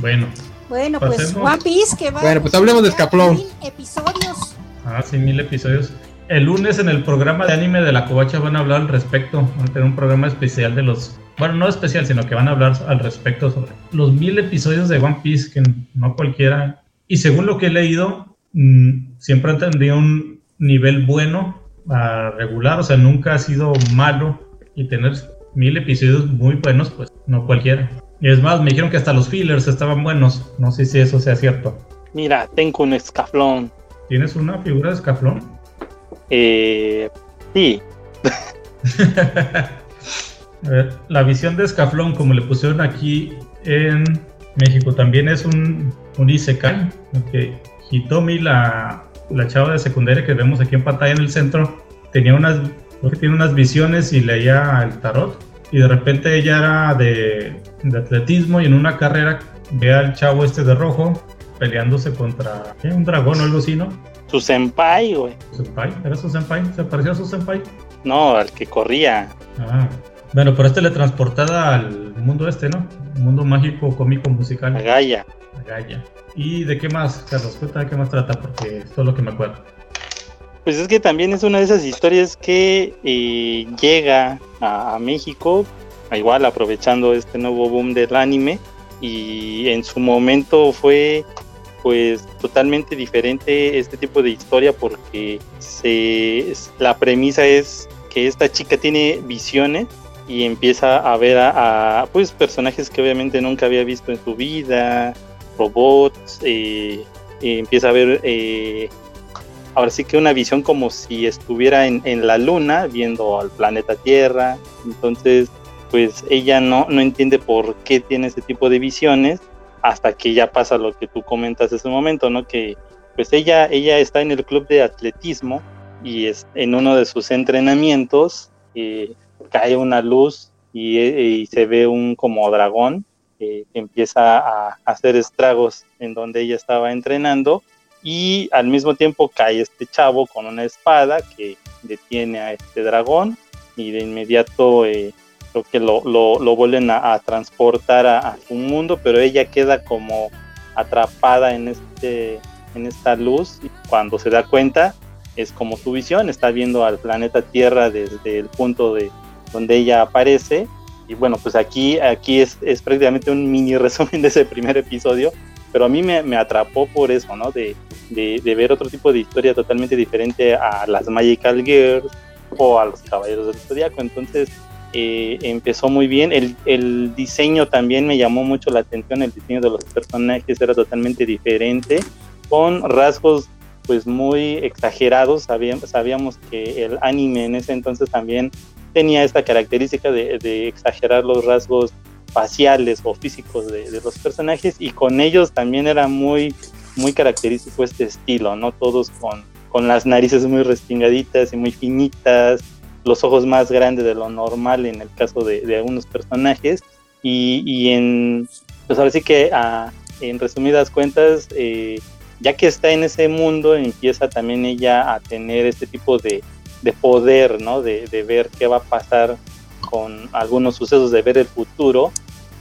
Bueno. Bueno, pasemos. Pues One Piece que va. Bueno, pues hablemos de Escaplón. Mil episodios. Ah, sí, mil episodios. El lunes en el programa de anime de La Covacha van a hablar al respecto. Van a tener un programa especial de los... Bueno, no especial, sino que van a hablar al respecto sobre los mil episodios de One Piece, que no cualquiera... Y según lo que he leído, mmm, siempre han tenido un nivel bueno a regular, o sea, nunca ha sido malo. Y tener mil episodios muy buenos, pues no cualquiera. Y es más, me dijeron que hasta los fillers estaban buenos. No sé si eso sea cierto. Mira, tengo un escaflón. ¿Tienes una figura de escaflón? Eh... Sí. A ver, la visión de Escaflón, como le pusieron aquí en México, también es un, un isekai. Okay. Hitomi, la, la chava de secundaria que vemos aquí en pantalla en el centro, tenía unas, creo que tiene unas visiones y leía el tarot. Y de repente ella era de, de atletismo y en una carrera ve al chavo este de rojo peleándose contra ¿eh? un dragón o algo así, ¿no? Su senpai, güey. ¿Su senpai? ¿Era su senpai? ¿Se parecía a su senpai? No, al que corría. Ah. Bueno, pero es teletransportada al mundo este, ¿no? El mundo mágico, cómico, musical. A Gaia. A Gaia. ¿Y de qué más, Carlos? Cuéntame de qué más trata, porque esto es lo que me acuerdo. Pues es que también es una de esas historias que eh, llega a, a México, igual aprovechando este nuevo boom del anime, y en su momento fue pues totalmente diferente este tipo de historia porque se, la premisa es... que esta chica tiene visiones y empieza a ver a, a pues personajes que obviamente nunca había visto en su vida, robots, eh, eh, empieza a ver eh, ahora sí que una visión como si estuviera en, en la luna viendo al planeta Tierra. Entonces pues ella no, no entiende por qué tiene ese tipo de visiones hasta que ya pasa lo que tú comentas ese momento, ¿no? Que pues ella, ella está en el club de atletismo y es, en uno de sus entrenamientos eh, cae una luz y, y se ve un como dragón eh, que empieza a hacer estragos en donde ella estaba entrenando, y al mismo tiempo cae este chavo con una espada que detiene a este dragón y de inmediato eh, creo que lo, lo, lo vuelven a, a transportar a, a su mundo, pero ella queda como atrapada en, este, en esta luz, y cuando se da cuenta es como su visión, está viendo al planeta Tierra desde el punto de donde ella aparece. Y bueno, pues aquí, aquí es, es prácticamente un mini resumen de ese primer episodio, pero a mí me, me atrapó por eso, ¿no? De, de, de ver otro tipo de historia totalmente diferente a las Magical Girls o a los Caballeros del Zodíaco. Entonces eh, empezó muy bien, el, el diseño también me llamó mucho la atención, el diseño de los personajes era totalmente diferente, con rasgos pues muy exagerados. Sabíamos que el anime en ese entonces también tenía esta característica de, de exagerar los rasgos faciales o físicos de, de los personajes, y con ellos también era muy, muy característico este estilo, ¿no? Todos con, con las narices muy respingaditas y muy finitas, los ojos más grandes de lo normal en el caso de, de algunos personajes, y, y en, pues ahora sí que a, en resumidas cuentas, eh, ya que está en ese mundo, empieza también ella a tener este tipo de, de poder, ¿no? De, de ver qué va a pasar con algunos sucesos, de ver el futuro,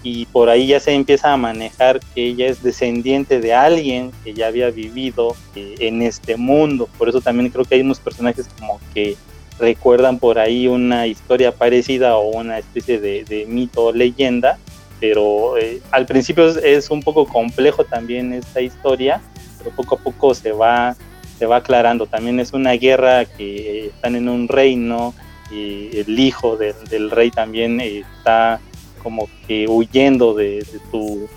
y por ahí ya se empieza a manejar que ella es descendiente de alguien que ya había vivido eh, en este mundo. Por eso también creo que hay unos personajes como que recuerdan por ahí una historia parecida o una especie de, de mito o leyenda, pero eh, al principio es, es un poco complejo también esta historia, pero poco a poco se va, se va aclarando. También es una guerra que están en un reino y el hijo de, del rey también está como que huyendo de, de, tu,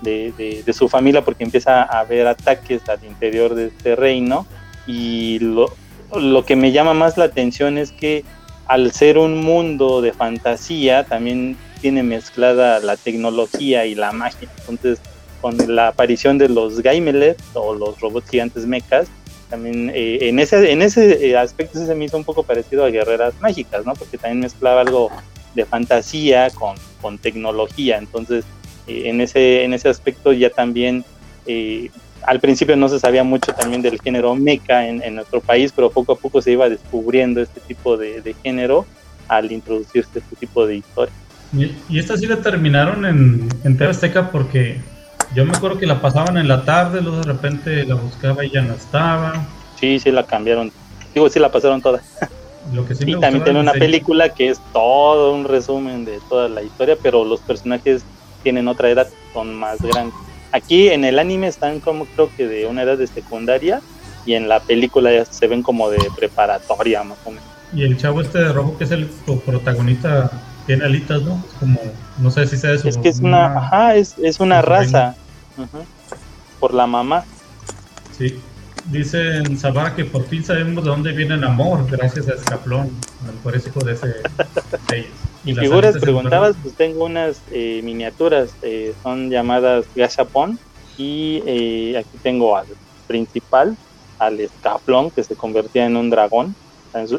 de, de, de su familia porque empieza a haber ataques al interior de este reino, y lo, lo que me llama más la atención es que al ser un mundo de fantasía también tiene mezclada la tecnología y la magia. Entonces con la aparición de los Gaimelet o los robots gigantes mechas, también eh, en ese, en ese aspecto se me hizo un poco parecido a Guerreras Mágicas, ¿no? Porque también mezclaba algo de fantasía con, con tecnología. Entonces eh, en, ese, en ese aspecto ya también, eh, al principio no se sabía mucho también del género mecha en, en nuestro país, pero poco a poco se iba descubriendo este tipo de, de género al introducirse este tipo de historia. Y, y esta sí la terminaron en, en T V Azteca, porque yo me acuerdo que la pasaban en la tarde, luego de repente la buscaba y ya no estaba. Sí, sí la cambiaron. Digo, sí la pasaron toda. Lo que sí me y también tiene una película que es todo un resumen de toda la historia, pero los personajes tienen otra edad, son más grandes. Aquí en el anime están como creo que de una edad de secundaria, y en la película ya se ven como de preparatoria más o menos. Y el chavo este de rojo que es el protagonista tiene alitas, ¿no? Como, no sé si sea eso. Es que es una, una ajá, es, es una raza. Uh-huh. Por la mamá. Sí. Dicen Sabá que por fin sabemos de dónde viene el amor, gracias a Escaplón, al parecido de ese de ellos. Y, y figuras, preguntabas, pues tengo unas eh, miniaturas, eh, son llamadas Gashapon, y eh, aquí tengo al principal, al Escaplón, que se convertía en un dragón.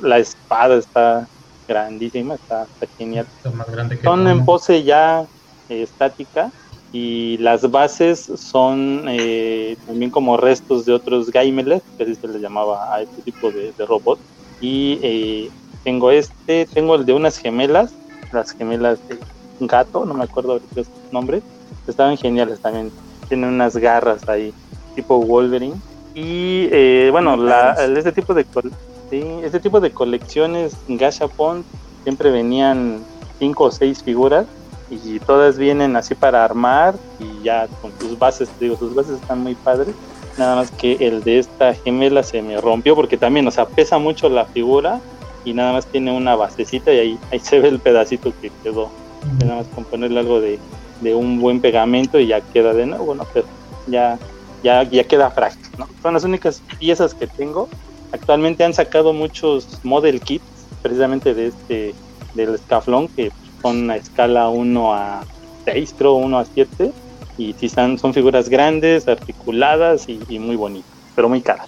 La espada está grandísima, está, está genial. Más grande que son uno. En pose ya eh, estática, y las bases son eh, también como restos de otros Gaimelet, que así se les llamaba a este tipo de, de robot. Y eh, tengo este, tengo el de unas gemelas, las gemelas de gato, no me acuerdo ahorita su nombre, estaban geniales también, tienen unas garras ahí, tipo Wolverine. Y eh, bueno, la, este tipo de col- sí, este tipo de colecciones Gashapon siempre venían cinco o seis figuras, y todas vienen así para armar y ya con sus bases, te digo, sus bases están muy padres. Nada más que el de esta gemela se me rompió porque también, o sea, pesa mucho la figura, y nada más tiene una basecita y ahí, ahí se ve el pedacito que quedó. Uh-huh. Nada más con ponerle algo de, de un buen pegamento y ya queda de nuevo, ¿no? Pero ya, ya, ya queda frágil, ¿no? Son las únicas piezas que tengo. Actualmente han sacado muchos model kits precisamente de este, del escaflón, que son a escala uno a seis, creo, uno a siete, y sí están, son figuras grandes, articuladas y, y muy bonitas, pero muy caras.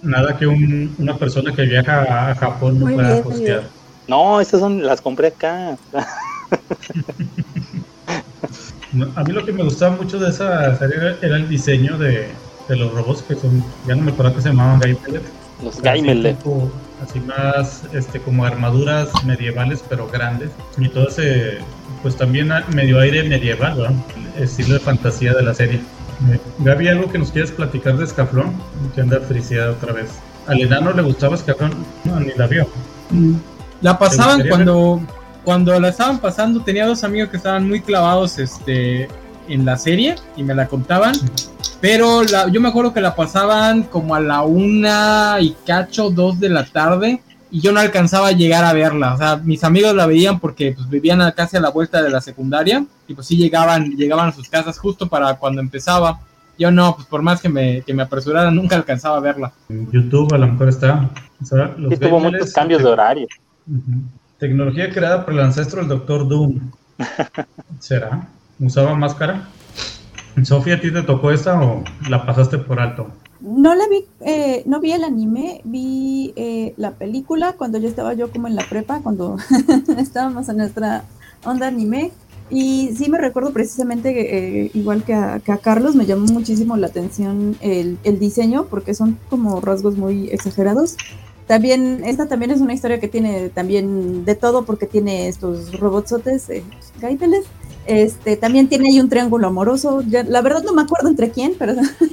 Nada que un, una persona que viaja a Japón no muy pueda bien, costear. Bien. No, estas son, las compré acá. A mí lo que me gustaba mucho de esa serie era el diseño de, de los robots, que son, ya no me acuerdo que se llamaban Gaimelet. Los Gaimelet. Así más este, como armaduras medievales, pero grandes. Y todo ese, pues también medio aire medieval, ¿verdad? El estilo de fantasía de la serie. Gaby, ¿algo que nos quieras platicar de Escaflón? Que anda friseada otra vez. Al enano le gustaba Escaflón, no, ni la vio. La pasaban cuando, cuando la estaban pasando, tenía dos amigos que estaban muy clavados este, en la serie y me la contaban. Pero la, yo me acuerdo que la pasaban como a la una y cacho, dos de la tarde, y yo no alcanzaba a llegar a verla. O sea, mis amigos la veían porque pues, vivían casi a la vuelta de la secundaria, y pues sí llegaban, llegaban a sus casas justo para cuando empezaba. Yo no, pues por más que me, que me apresurara, nunca alcanzaba a verla. YouTube a lo mejor está. O sea, los sí, tuvo muchos cambios de horario. Uh-huh. Tecnología creada por el ancestro del Doctor Doom. ¿Será? ¿Usaba máscara? Sofía, ¿a ti te tocó esta o la pasaste por alto? No la vi, eh, no vi el anime, vi eh, la película cuando yo estaba yo como en la prepa, cuando estábamos en nuestra onda anime, y sí me recuerdo precisamente, eh, igual que a, que a Carlos, me llamó muchísimo la atención el, el diseño, porque son como rasgos muy exagerados. También, esta también es una historia que tiene también de todo, porque tiene estos robotsotes, eh, gaiteles. Este, también tiene ahí un triángulo amoroso, ya, la verdad no me acuerdo entre quién, pero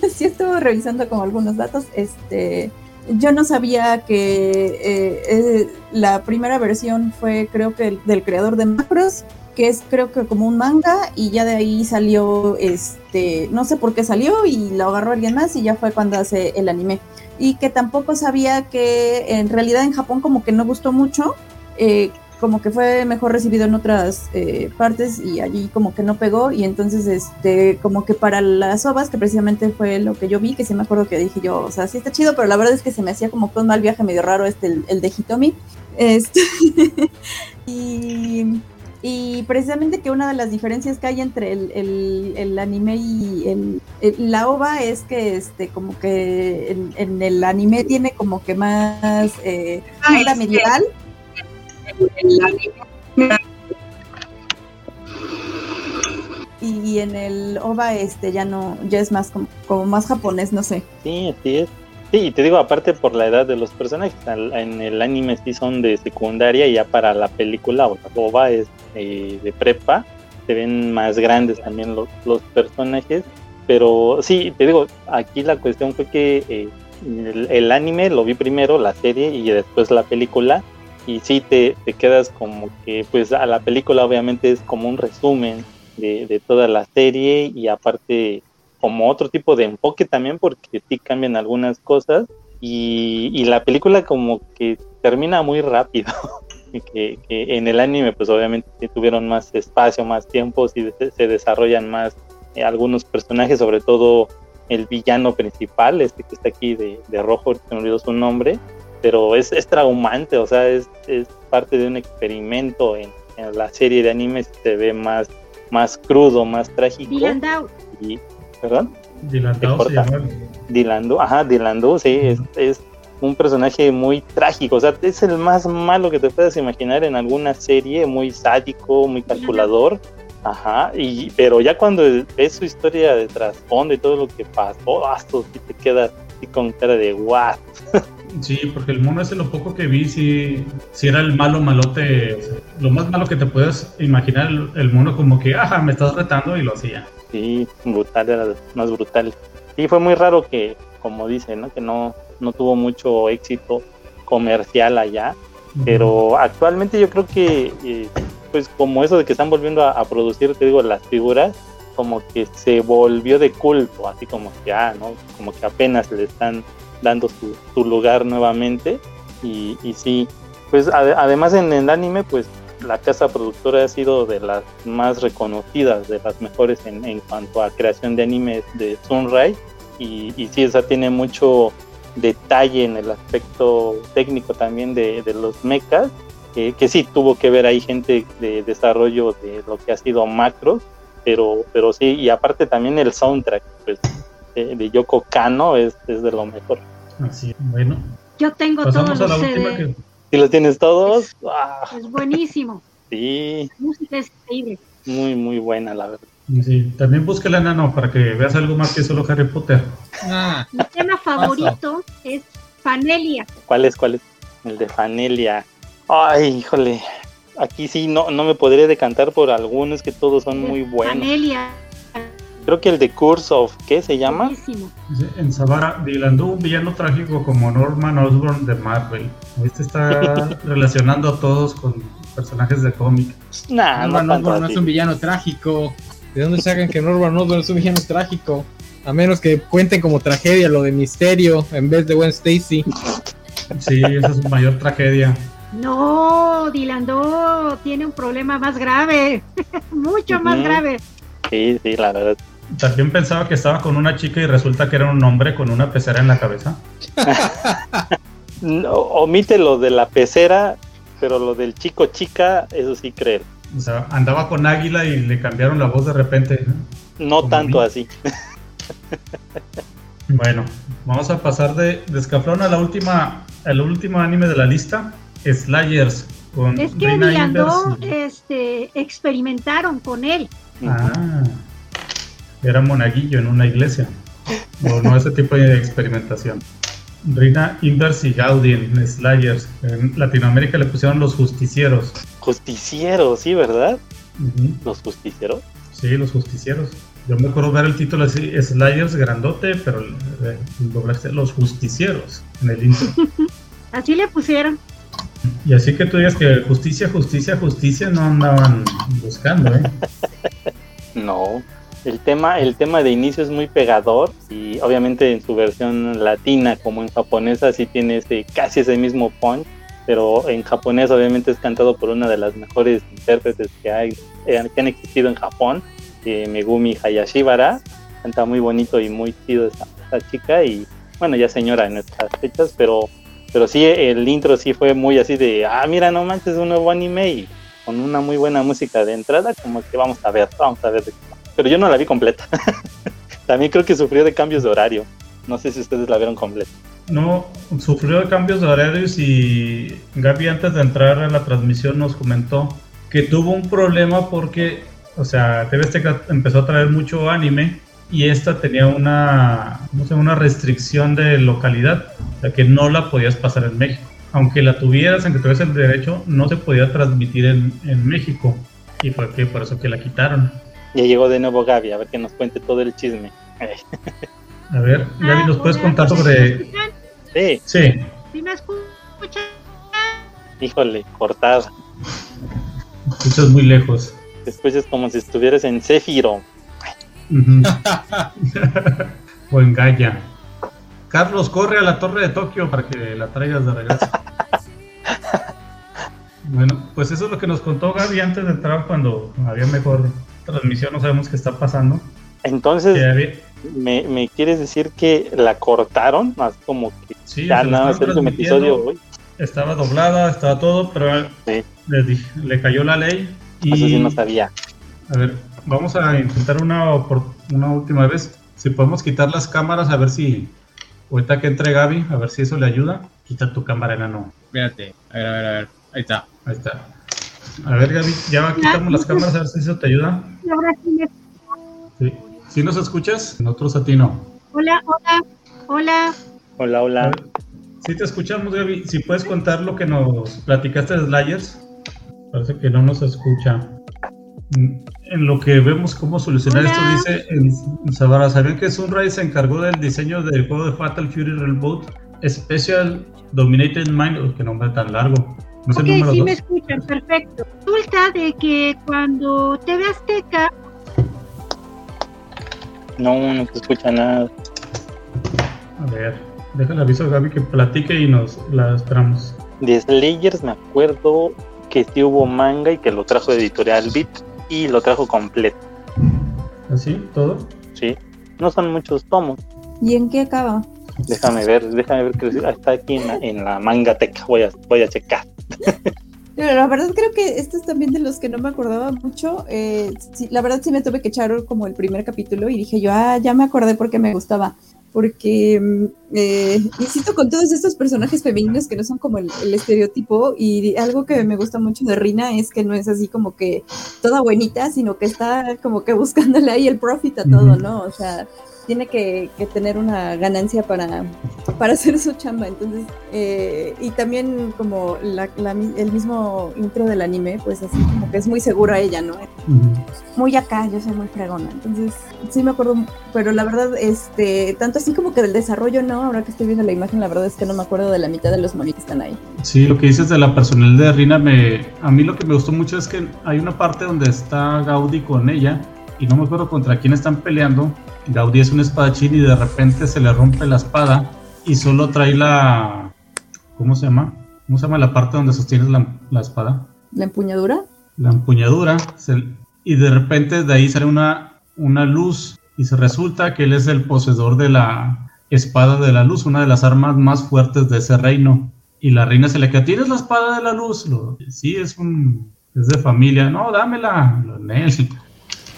sí estuve revisando como algunos datos. Este, yo no sabía que eh, eh, la primera versión fue, creo que el, del creador de Macross, que es creo que como un manga, y ya de ahí salió, este, no sé por qué salió, y lo agarró alguien más, y ya fue cuando hace el anime. Y que tampoco sabía que en realidad en Japón como que no gustó mucho, eh, como que fue mejor recibido en otras eh, partes, y allí como que no pegó, y entonces este como que para las ovas, que precisamente fue lo que yo vi, que sí me acuerdo que dije yo, o sea, sí está chido, pero la verdad es que se me hacía como que un mal viaje medio raro este el, el de Hitomi. Este, y, y precisamente que una de las diferencias que hay entre el, el, el anime y el, el, la ova es que este como que en, en el anime tiene como que más eh, Ay, onda medieval. Y en el ova este ya no, ya es más como, como más japonés, no sé. Sí, así es. Sí, y te digo, aparte por la edad de los personajes, en el anime sí son de secundaria, y ya para la película o la ova es eh, de prepa, se ven más grandes también los, los personajes. Pero sí, te digo, aquí la cuestión fue que eh, el, el anime lo vi primero, la serie, y después la película. Y sí, te, te quedas como que, pues, a la película obviamente es como un resumen de, de toda la serie, y aparte como otro tipo de enfoque también, porque sí cambian algunas cosas, y, y la película como que termina muy rápido, que, que en el anime pues obviamente tuvieron más espacio, más tiempo, sí, se desarrollan más eh, algunos personajes, sobre todo el villano principal, este que está aquí de, de rojo, se me olvidó su nombre. Pero es, es traumante, o sea, es, es parte de un experimento en, en la serie de animes, se ve más, más crudo, más trágico. Dilandau. Y, ¿Perdón? Dilandau se llama. Dilandau, ajá, Dilandau, sí, es, es un personaje muy trágico, o sea, es el más malo que te puedas imaginar en alguna serie, muy sádico, muy calculador, ajá, y pero ya cuando ves su historia de trasfondo y todo lo que pasó, hasta sí te quedas así con cara de what. Sí, porque el mono ese, lo poco que vi, sí, sí era el malo malote, o sea, lo más malo que te puedas imaginar, el, el mono como que, ajá, me estás retando, y lo hacía. Sí, brutal, era más brutal. Sí, fue muy raro que, como dicen, ¿no? Que no, no tuvo mucho éxito comercial allá, uh-huh. Pero actualmente yo creo que, eh, pues como eso de que están volviendo a, a producir, te digo, las figuras, como que se volvió de culto, así como que, ah, ¿no? Como que apenas le están dando su, su lugar nuevamente, y, y sí, pues ad, además en el anime, pues la casa productora ha sido de las más reconocidas, de las mejores en, en cuanto a creación de animes de Sunrise, y, y sí, esa tiene mucho detalle en el aspecto técnico también de, de los mechas, eh, que sí tuvo que ver ahí gente de desarrollo de lo que ha sido Macros, pero, pero sí, y aparte también el soundtrack, pues, de, de Yoko Kanno es, es de lo mejor. Así es, bueno. Yo tengo pasamos todos los C D. Que... ¿Sí los tienes todos? Es, ¡ah! Es buenísimo. Sí. La música es increíble. Muy, muy buena, la verdad. Sí, también búsquela, Nano, para que veas algo más que solo Harry Potter. Ah. Mi tema favorito Paso. es Fanelia. ¿Cuál es? ¿Cuál es? El de Fanelia. Ay, híjole. Aquí sí, no, no me podría decantar por algunos, que todos son muy buenos. Fanelia. Creo que el de Curse of, ¿qué se llama? Buenísimo. En Savara, Dylan, un villano trágico como Norman Osborn de Marvel. Este está relacionando a todos con personajes de cómic. Nah, Norman no Osborn no es un villano trágico. ¿De dónde sacan que Norman Osborn es un villano trágico? A menos que cuenten como tragedia lo de Misterio en vez de Gwen Stacy. Sí, esa es su mayor tragedia. No, Dylan Doo tiene un problema más grave. Mucho uh-huh. más grave. Sí, sí, la verdad. También pensaba que estaba con una chica y resulta que era un hombre con una pecera en la cabeza. No, omite lo de la pecera, pero lo del chico chica, eso sí creo. O sea, andaba con Águila y le cambiaron la voz de repente. No, no tanto así. Bueno, vamos a pasar de, de escaflón a la última, al último anime de la lista, Slayers, con es que Dylan Doo este, experimentaron con él. Ah, era monaguillo en una iglesia. O no, ese tipo de experimentación. Rina Inverse y Gaudin, Slayers. En Latinoamérica le pusieron los justicieros. Justicieros, sí, ¿verdad? Uh-huh. ¿Los justicieros? Sí, los justicieros. Yo me acuerdo ver el título así, Slayers grandote, pero eh, doblaste los justicieros en el intro. Así le pusieron. Y así que tú digas que justicia, justicia, justicia no andaban buscando, ¿eh? No, el tema, el tema de inicio es muy pegador y obviamente en su versión latina como en japonesa sí tiene ese, casi ese mismo punch, pero en japonés obviamente es cantado por una de las mejores intérpretes que hay, que han existido en Japón, eh, Megumi Hayashibara, canta muy bonito y muy chido esa, esa chica, y bueno, ya señora en estas fechas, pero pero sí, el intro sí fue muy así de, ah, mira, no manches, un nuevo anime y con una muy buena música de entrada, como que vamos a ver, vamos a ver. Pero yo no la vi completa. También creo que sufrió de cambios de horario. No sé si ustedes la vieron completa. No, sufrió de cambios de horarios y Gaby antes de entrar a la transmisión nos comentó que tuvo un problema porque, o sea, T V Azteca empezó a traer mucho anime y esta tenía una, no sé, una restricción de localidad, o sea que no la podías pasar en México. Aunque la tuvieras, aunque tuvieras el derecho, no se podía transmitir en, en México. Y fue que por eso que la quitaron. Ya llegó de nuevo Gaby, a ver que nos cuente todo el chisme. A ver, Gaby, ¿nos ah, puedes contar sobre...? Sí. Sí. ¿Sí me escuchan? Híjole, cortada. Me escuchas muy lejos. Te escuchas como si estuvieras en Céfiro. Uh-huh. O en Gaia. Carlos, corre a la torre de Tokio para que la traigas de regreso. Bueno, pues eso es lo que nos contó Gaby antes de entrar, cuando había mejor transmisión, no sabemos qué está pasando. Entonces, eh, me, ¿me quieres decir que la cortaron? Más como que sí, ya nada más el episodio hoy. Estaba doblada, estaba todo, pero sí. le, le cayó la ley. Y, eso sí no sabía. A ver, vamos a intentar una, una última vez. Si podemos quitar las cámaras, a ver si... Ahorita que entre Gaby, a ver si eso le ayuda. Quita tu cámara, Nano. Espérate, a ver, a ver, a ver. Ahí está. Ahí está. A ver, Gaby, ya quitamos las cámaras, a ver si eso te ayuda. Ahora sí me sí. ¿Sí nos escuchas? Nosotros a ti no. Hola, hola, hola. Hola, hola. Sí te escuchamos, Gaby. Si puedes contar lo que nos platicaste de Slayers. Parece que no nos escucha. En lo que vemos cómo solucionar esto, dice en Savara, ¿sabían que Sunrise se encargó del diseño del juego de Fatal Fury Reboot Special Dominated Mind? Oh, qué nombre tan largo. ¿No es el número dos? Ok, sí me escuchan, perfecto. Resulta de que cuando T V Azteca... No, no se escucha nada. A ver, Déjale aviso a Gaby que platique y nos la esperamos. De Slayers me acuerdo que sí hubo manga y que lo trajo editorial Beat y lo trajo completo. ¿Así? ¿Todo? Sí, no son muchos tomos. ¿Y en qué acaba? Déjame ver, déjame ver que está aquí en la, en la mangateca, voy a, voy a checar. Pero la verdad creo que este es también de los que no me acordaba mucho. Eh, sí, la verdad sí me tuve que echar como el primer capítulo y dije yo, ah, ya me acordé porque me gustaba. Porque, eh, insisto, con todos estos personajes femeninos que no son como el, el estereotipo, y algo que me gusta mucho de Rina es que no es así como que toda buenita, sino que está como que buscándole ahí el profit a todo, ¿no? O sea, tiene que, que tener una ganancia para, para hacer su chamba, entonces, eh, y también como la, la, el mismo intro del anime, pues así como que es muy segura ella, ¿no? Uh-huh. Muy acá, yo soy muy fregona, entonces sí me acuerdo, pero la verdad, este, tanto así como que del desarrollo, ¿no? Ahora que estoy viendo la imagen, la verdad es que no me acuerdo de la mitad de los monos que están ahí. Sí, lo que dices de la personal de Rina, me, a mí lo que me gustó mucho es que hay una parte donde está Gaudi con ella, y no me acuerdo contra quién están peleando. Gaudi es un espadachín y de repente se le rompe la espada y solo trae la... ¿Cómo se llama? ¿Cómo se llama la parte donde sostienes la, la espada? ¿La empuñadura? La empuñadura. Se, y de repente de ahí sale una, una luz y se resulta que él es el poseedor de la espada de la luz, una de las armas más fuertes de ese reino. Y la reina se le queda, ¿tienes la espada de la luz? Lo, sí, es un es de familia. No, dámela. Lo,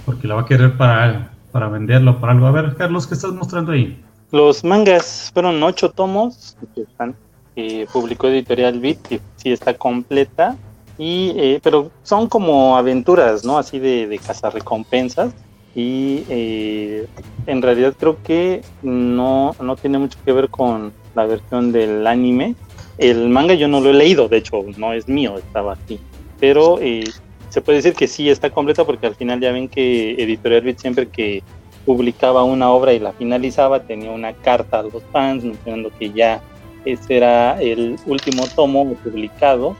porque la va a querer para él. Para venderlo, para algo. A ver, Carlos, ¿qué estás mostrando ahí? Los mangas fueron ocho tomos que están, eh, publicó Editorial Beat, que sí está completa, y eh, pero son como aventuras, ¿no? Así de, de cazarrecompensas, y eh, en realidad creo que no, no tiene mucho que ver con la versión del anime. El manga yo no lo he leído, de hecho, no es mío, estaba aquí, pero... Eh, se puede decir que sí está completa porque al final ya ven que Editorial Beat siempre que publicaba una obra y la finalizaba tenía una carta a los fans mencionando que ya ese era el último tomo publicado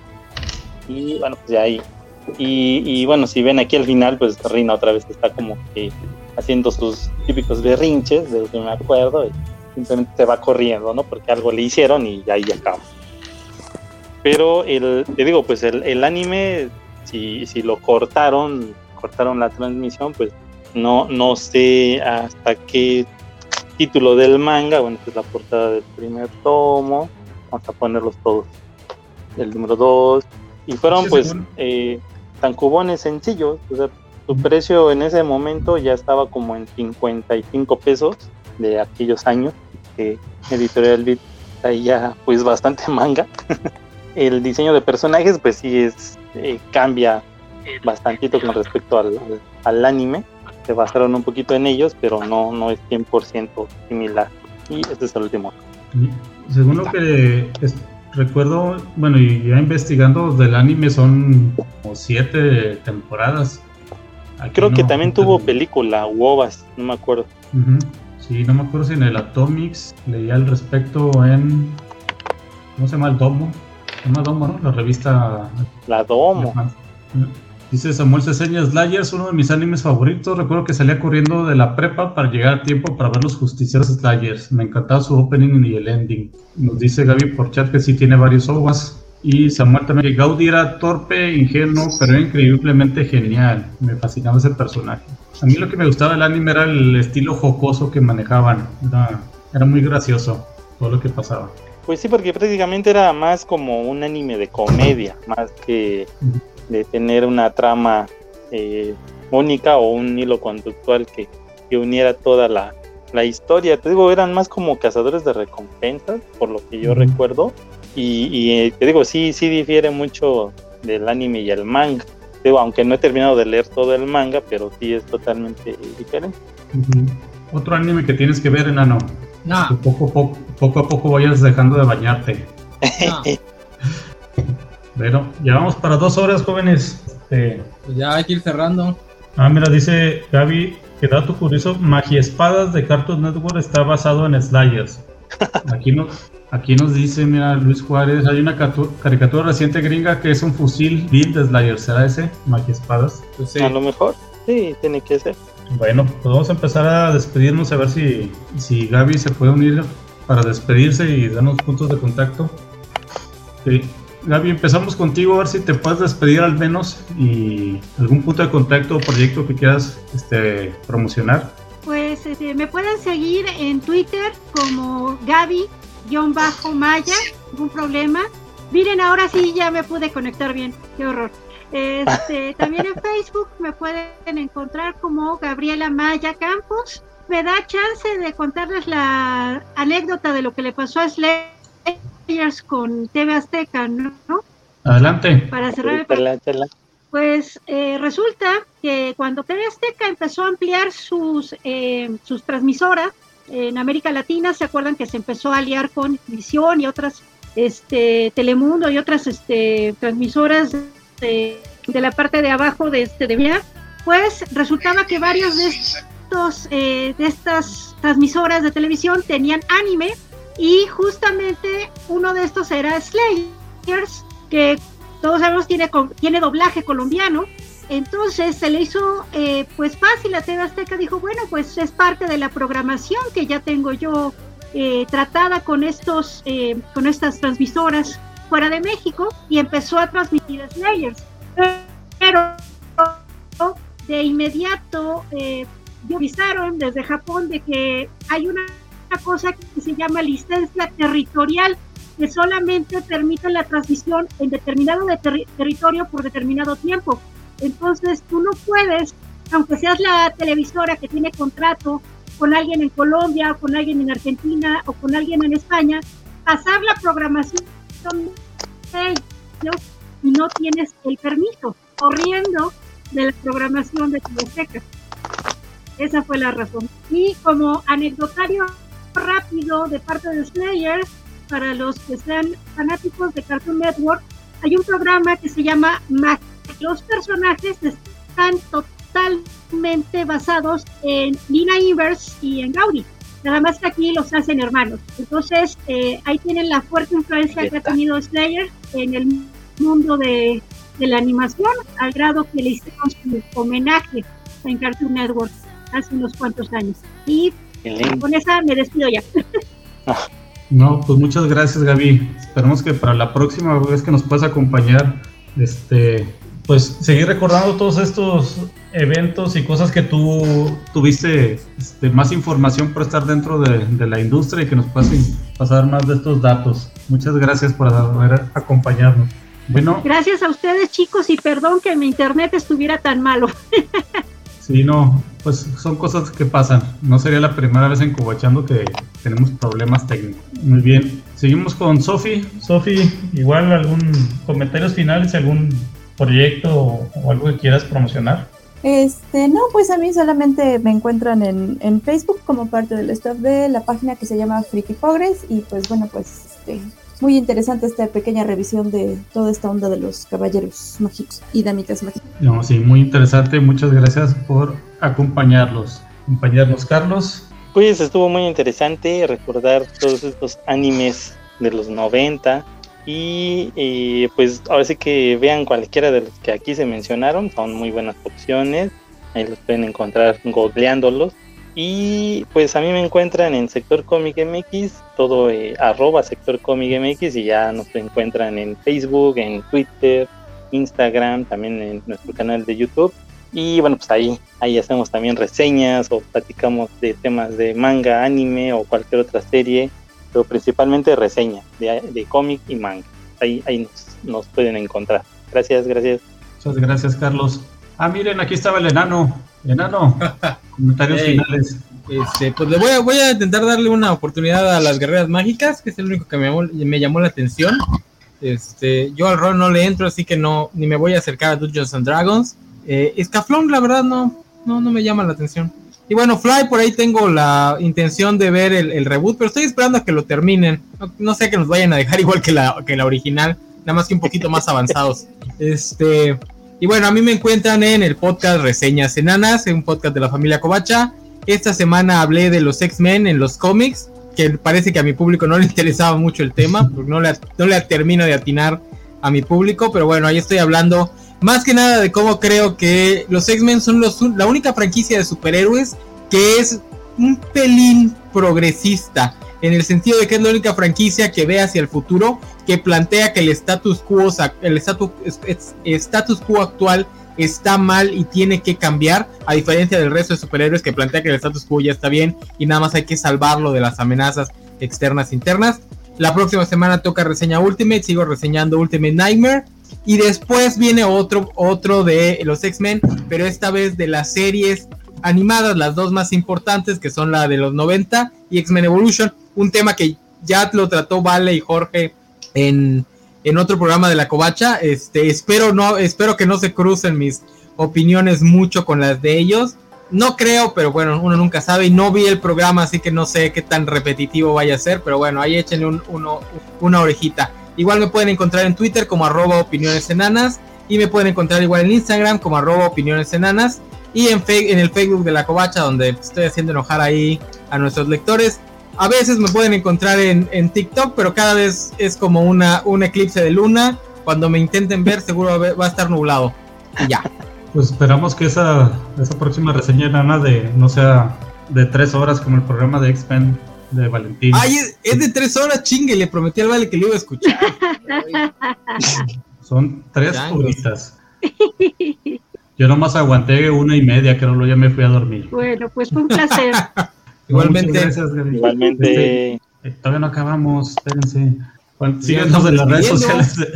y bueno, pues ya ahí y, y bueno, si ven aquí al final pues Rina otra vez está como que haciendo sus típicos berrinches de lo que me acuerdo y simplemente se va corriendo, ¿no? Porque algo le hicieron y ahí acaba. Pero el, te digo, pues el, el anime... Si, si lo cortaron, cortaron la transmisión, pues no, no sé hasta qué título del manga. Bueno, esta es la portada del primer tomo. Vamos a ponerlos todos. El número dos. Y fueron, sí, pues, eh, tan cubones sencillos. O sea, su precio en ese momento ya estaba como en cincuenta y cinco pesos de aquellos años. Que Editorial Beat traía, pues, bastante manga. El diseño de personajes, pues, sí es... Eh, cambia bastantito con respecto al, al, al anime. Se basaron un poquito en ellos, pero no, no es cien por ciento similar. Y este es el último. Según lo que es, recuerdo, bueno, y ya investigando del anime son como siete temporadas. Aquí creo no, que también no, tuvo película u ovas, no me acuerdo. Uh-huh. Sí, no me acuerdo si en el Atomics leía al respecto en... ¿Cómo se llama? El Domo. La Domo, ¿no? La revista... La Domo. Dice Samuel Ceseña, Slayers, uno de mis animes favoritos. Recuerdo que salía corriendo de la prepa para llegar a tiempo para ver los justicieros Slayers. Me encantaba su opening y el ending. Nos dice Gaby por chat que sí tiene varios ovas. Y Samuel también, que Gaudi era torpe, ingenuo, pero increíblemente genial. Me fascinaba ese personaje. A mí lo que me gustaba del anime era el estilo jocoso que manejaban. Era, era muy gracioso todo lo que pasaba. Pues sí, porque prácticamente era más como un anime de comedia, más que de tener una trama eh, única o un hilo conductual que, que uniera toda la, la historia. Te digo, eran más como cazadores de recompensas, por lo que yo recuerdo. Y, y eh, te digo, sí, sí difiere mucho del anime y el manga. Te digo, aunque no he terminado de leer todo el manga, pero sí es totalmente diferente. Uh-huh. Otro anime que tienes que ver, enano. No. Que poco, poco, poco a poco vayas dejando de bañarte. No. Bueno, ya vamos para dos horas, jóvenes. Este... Pues ya hay que ir cerrando. Ah, mira, dice Gaby que dato curioso, Magia Espadas de Cartoon Network está basado en Slayers. Aquí nos, aquí nos dice, mira, Luis Suárez, hay una catu- caricatura reciente gringa que es un fusil build de Slayers. ¿Será ese? Magia Espadas. Pues sí. A lo mejor, sí, tiene que ser. Bueno, pues vamos a empezar a despedirnos, a ver si, si Gaby se puede unir para despedirse y darnos puntos de contacto. Sí. Gaby, empezamos contigo, a ver si te puedes despedir al menos y algún punto de contacto o proyecto que quieras este, promocionar. Pues este, me pueden seguir en Twitter como Gaby-Maya, ningún problema. Miren, ahora sí ya me pude conectar bien, qué horror. Este, también en Facebook me pueden encontrar como Gabriela Maya Campos. Me da chance de contarles la anécdota de lo que le pasó a Slayers con T V Azteca, ¿no? Adelante. Para cerrar el... Pues eh, resulta que cuando T V Azteca empezó a ampliar sus, eh, sus transmisoras en América Latina, ¿se acuerdan que se empezó a aliar con Visión y otras, este, Telemundo y otras este, transmisoras de, de la parte de abajo de este de Vía? Pues resultaba que varios de estos Eh, de estas transmisoras de televisión tenían anime, y justamente uno de estos era Slayers, que todos sabemos tiene, tiene doblaje colombiano. Entonces se le hizo eh, pues fácil a T V Azteca, dijo bueno, pues es parte de la programación que ya tengo yo eh, tratada con estos eh, con estas transmisoras fuera de México, y empezó a transmitir a Slayers, pero de inmediato eh, avisaron desde Japón de que hay una, una cosa que se llama licencia territorial, que solamente permite la transmisión en determinado de ter- territorio por determinado tiempo. Entonces tú no puedes, aunque seas la televisora que tiene contrato con alguien en Colombia, o con alguien en Argentina, o con alguien en España, pasar la programación de ellos y no tienes el permiso, corriendo de la programación de Teleseca. Esa fue la razón. Y como anecdotario rápido de parte de Slayers, para los que sean fanáticos de Cartoon Network, hay un programa que se llama Magia. Los personajes están totalmente basados en Lina Inverse y en Gauri. Nada más que aquí los hacen hermanos. Entonces, eh, ahí tienen la fuerte influencia que ha tenido Slayers en el mundo de, de la animación, al grado que le hicieron su homenaje en Cartoon Network hace unos cuantos años. Y con esa me despido ya. No, pues muchas gracias, Gaby. Esperemos que para la próxima vez que nos puedas acompañar, este, pues seguir recordando todos estos eventos y cosas que tú tuviste, este, más información por estar dentro de, de la industria y que nos puedas pasar más de estos datos. Muchas gracias por haber acompañado. Bueno, gracias a ustedes, chicos, y perdón que mi internet estuviera tan malo. Sí, no, pues son cosas que pasan. No sería la primera vez en Cobachando que tenemos problemas técnicos. Muy bien, seguimos con Sofi. Sofi, igual algún comentarios finales, algún proyecto o, o algo que quieras promocionar. Este, no, pues a mí solamente me encuentran en, en Facebook como parte del staff de la página que se llama Friki Progress, y pues bueno, pues este, muy interesante esta pequeña revisión de toda esta onda de los caballeros mágicos y damitas mágicas. No, sí, muy interesante. Muchas gracias por acompañarlos. Acompañarnos, Carlos. Pues estuvo muy interesante recordar todos estos animes de los noventa. Y eh, pues ahora sí que vean cualquiera de los que aquí se mencionaron. Son muy buenas opciones. Ahí los pueden encontrar googleándolos. Y pues a mí me encuentran en Sector Comic M X, todo eh, arroba Sector Comic M X, y ya nos encuentran en Facebook, en Twitter, Instagram, también en nuestro canal de YouTube. Y bueno, pues ahí, ahí hacemos también reseñas o platicamos de temas de manga, anime o cualquier otra serie, pero principalmente reseñas de, de cómic y manga. Ahí, ahí nos, nos pueden encontrar. Gracias, gracias. Muchas gracias, Carlos. Ah, miren, aquí estaba el enano. Enano, comentarios hey, finales. Este, pues le voy a, voy a intentar darle una oportunidad a las Guerreras Mágicas, que es el único que me llamó, me llamó la atención. Este, yo al rol no le entro, así que no, ni me voy a acercar a Dungeons and Dragons. Eh, Escaflón, la verdad, no, no, no me llama la atención. Y bueno, Fly, por ahí tengo la intención de ver el, el reboot, pero estoy esperando a que lo terminen. No, no sé que nos vayan a dejar igual que la, que la original, nada más que un poquito más avanzados. Este... Y bueno, a mí me encuentran en el podcast Reseñas Enanas, un podcast de la familia Covacha. Esta semana hablé de los X-Men en los cómics, que parece que a mi público no le interesaba mucho el tema, porque no le, no le termino de atinar a mi público, pero bueno, ahí estoy hablando más que nada de cómo creo que los X-Men son los, la única franquicia de superhéroes que es un pelín progresista. en el sentido de que es la única franquicia que ve hacia el futuro, que plantea que el status quo, el status, status quo actual está mal y tiene que cambiar, a diferencia del resto de superhéroes que plantea que el status quo ya está bien y nada más hay que salvarlo de las amenazas externas e internas. La próxima semana toca reseña Ultimate, sigo reseñando Ultimate Nightmare, y después viene otro, otro de los X-Men, pero esta vez de las series animadas, las dos más importantes, que son la de los noventa y X-Men Evolution, un tema que ya lo trató Vale y Jorge en, en otro programa de La Covacha. Este, espero, no, espero que no se crucen mis opiniones mucho con las de ellos. No creo, pero bueno, uno nunca sabe, y no vi el programa, así que no sé qué tan repetitivo vaya a ser, pero bueno, ahí échenle un, uno, una orejita. Igual me pueden encontrar en Twitter como arroba opiniones enanas, y me pueden encontrar igual en Instagram como arroba opiniones enanas, y en, fe- en el Facebook de La Covacha, donde estoy haciendo enojar ahí a nuestros lectores. A veces me pueden encontrar en, en TikTok, pero cada vez es como una, un eclipse de luna. Cuando me intenten ver, seguro va a estar nublado. Y ya. Pues esperamos que esa, esa próxima reseña enana de no sea de tres horas como el programa de X-Men de Valentín. Ay, es, es de tres horas, chingue, le prometí al Vale que lo iba a escuchar. Son tres horitas. Yo nomás aguanté una y media, que no lo ya me fui a dormir. Bueno, pues fue un placer. Igualmente. Gracias, Gaby. Igualmente. Este, todavía no acabamos, espérense. Bueno, síguenos en las redes sociales de,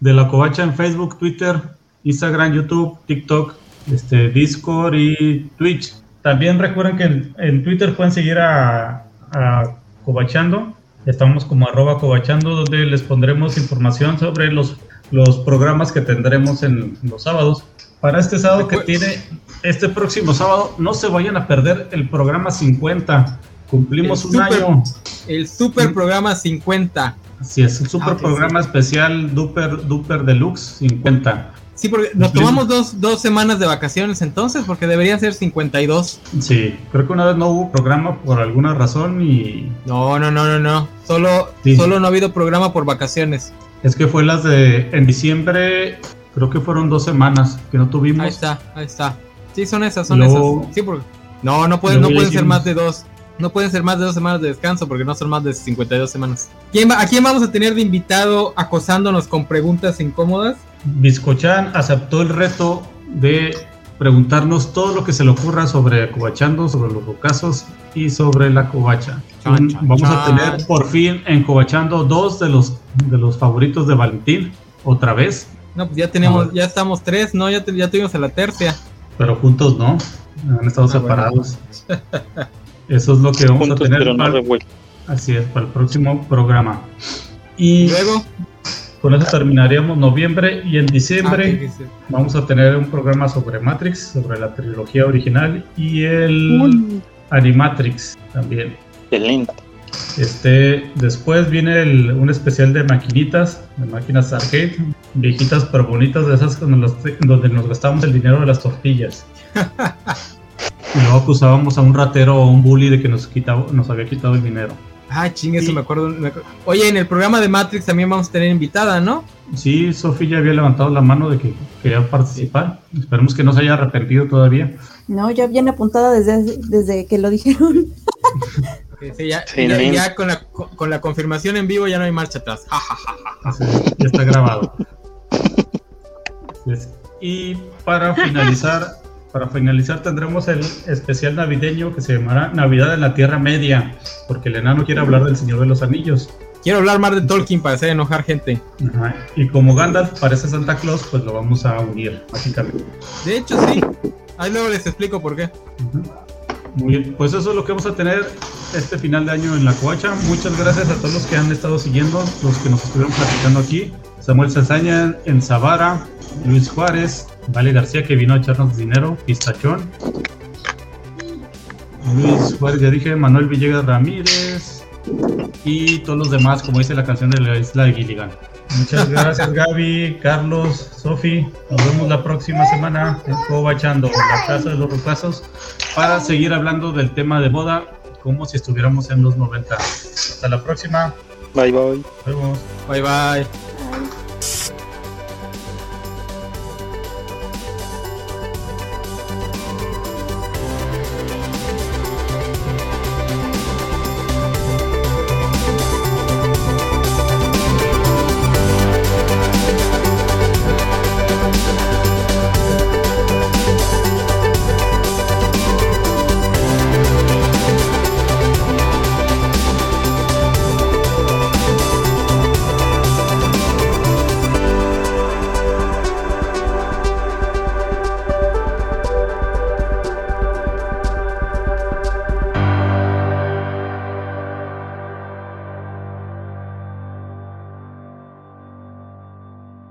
de La Covacha en Facebook, Twitter, Instagram, YouTube, TikTok, este, Discord y Twitch. También recuerden que en, en Twitter pueden seguir a, a Covachando. Estamos como arroba Covachando, donde les pondremos información sobre los, los programas que tendremos en los sábados. Para este sábado que tiene, este próximo sábado, no se vayan a perder el programa cincuenta. Cumplimos el un super, año. El super programa cincuenta. Así es, el super ah, programa sí. especial Duper, Duper Deluxe cincuenta. Sí, porque nos tomamos dos, dos semanas de vacaciones entonces, porque debería ser cincuenta y dos. Sí, creo que una vez no hubo programa por alguna razón y... No, no, no, no, no. Solo, sí. solo no ha habido programa por vacaciones. Es que fue las de... En diciembre, creo que fueron dos semanas que no tuvimos. Ahí está, ahí está. Sí, son esas, son luego, esas. Sí, porque... No, no pueden, no pueden ser más de dos. No pueden ser más de dos semanas de descanso, porque no son más de cincuenta y dos semanas. ¿Quién va, ¿A quién vamos a tener de invitado acosándonos con preguntas incómodas? Biscochan aceptó el reto de preguntarnos todo lo que se le ocurra sobre Covachando, sobre los bocazos y sobre la covacha. Chan, chan, Vamos chan. a tener por fin en Covachando dos de los de los favoritos de Valentín, otra vez. No, pues ya tenemos, ya estamos tres, ¿no? Ya, te, ya tuvimos a la tercia. Pero juntos no, han estado ah, separados. Bueno. Eso es lo que vamos juntos, a tener. Pero no revuelto. Así es, para el próximo programa. Y luego... Con eso terminaríamos noviembre, y en diciembre ah, vamos a tener un programa sobre Matrix, sobre la trilogía original y el Uy. Animatrix también. Qué lindo. Este, después viene el, un especial de maquinitas, de máquinas arcade, viejitas pero bonitas, de esas donde nos, donde nos gastamos el dinero de las tortillas. Y luego acusábamos a un ratero o un bully de que nos, quitaba, nos había quitado el dinero. Ah, ching, eso sí. me, acuerdo, me acuerdo. Oye, en el programa de Matrix también vamos a tener invitada, ¿no? Sí, Sofía ya había levantado la mano de que quería participar. Sí. Esperemos que no se haya arrepentido todavía. No, ya bien apuntada desde, desde que lo dijeron. Sí, ya, sí, ya, ya con, la, con la confirmación en vivo ya no hay marcha atrás. Ja, ja, ja, ja. Así es, ya está grabado. Yes. Y para finalizar, Para finalizar tendremos el especial navideño que se llamará Navidad en la Tierra Media, porque el enano quiere hablar del Señor de los Anillos. Quiero hablar más de Tolkien para hacer enojar gente. Ajá. Y como Gandalf parece Santa Claus, pues lo vamos a unir mágicamente. De hecho sí, ahí luego les explico por qué. Uh-huh. Muy bien, pues eso es lo que vamos a tener este final de año en La Covacha. Muchas gracias a todos los que han estado siguiendo, los que nos estuvieron platicando aquí. Samuel Ceseña en Zavara, Luis Suárez, Vale García, que vino a echarnos dinero, Pistachón, Luis Suárez, ya dije, Manuel Villegas Ramírez y todos los demás, como dice la canción de la Isla de Gilligan. Muchas gracias, Gaby, Carlos, Sofi. Nos vemos la próxima semana en Covachando, la casa de los rucazos, para seguir hablando del tema de boda como si estuviéramos en los noventa. Hasta la próxima. Bye, bye. Bye, bye.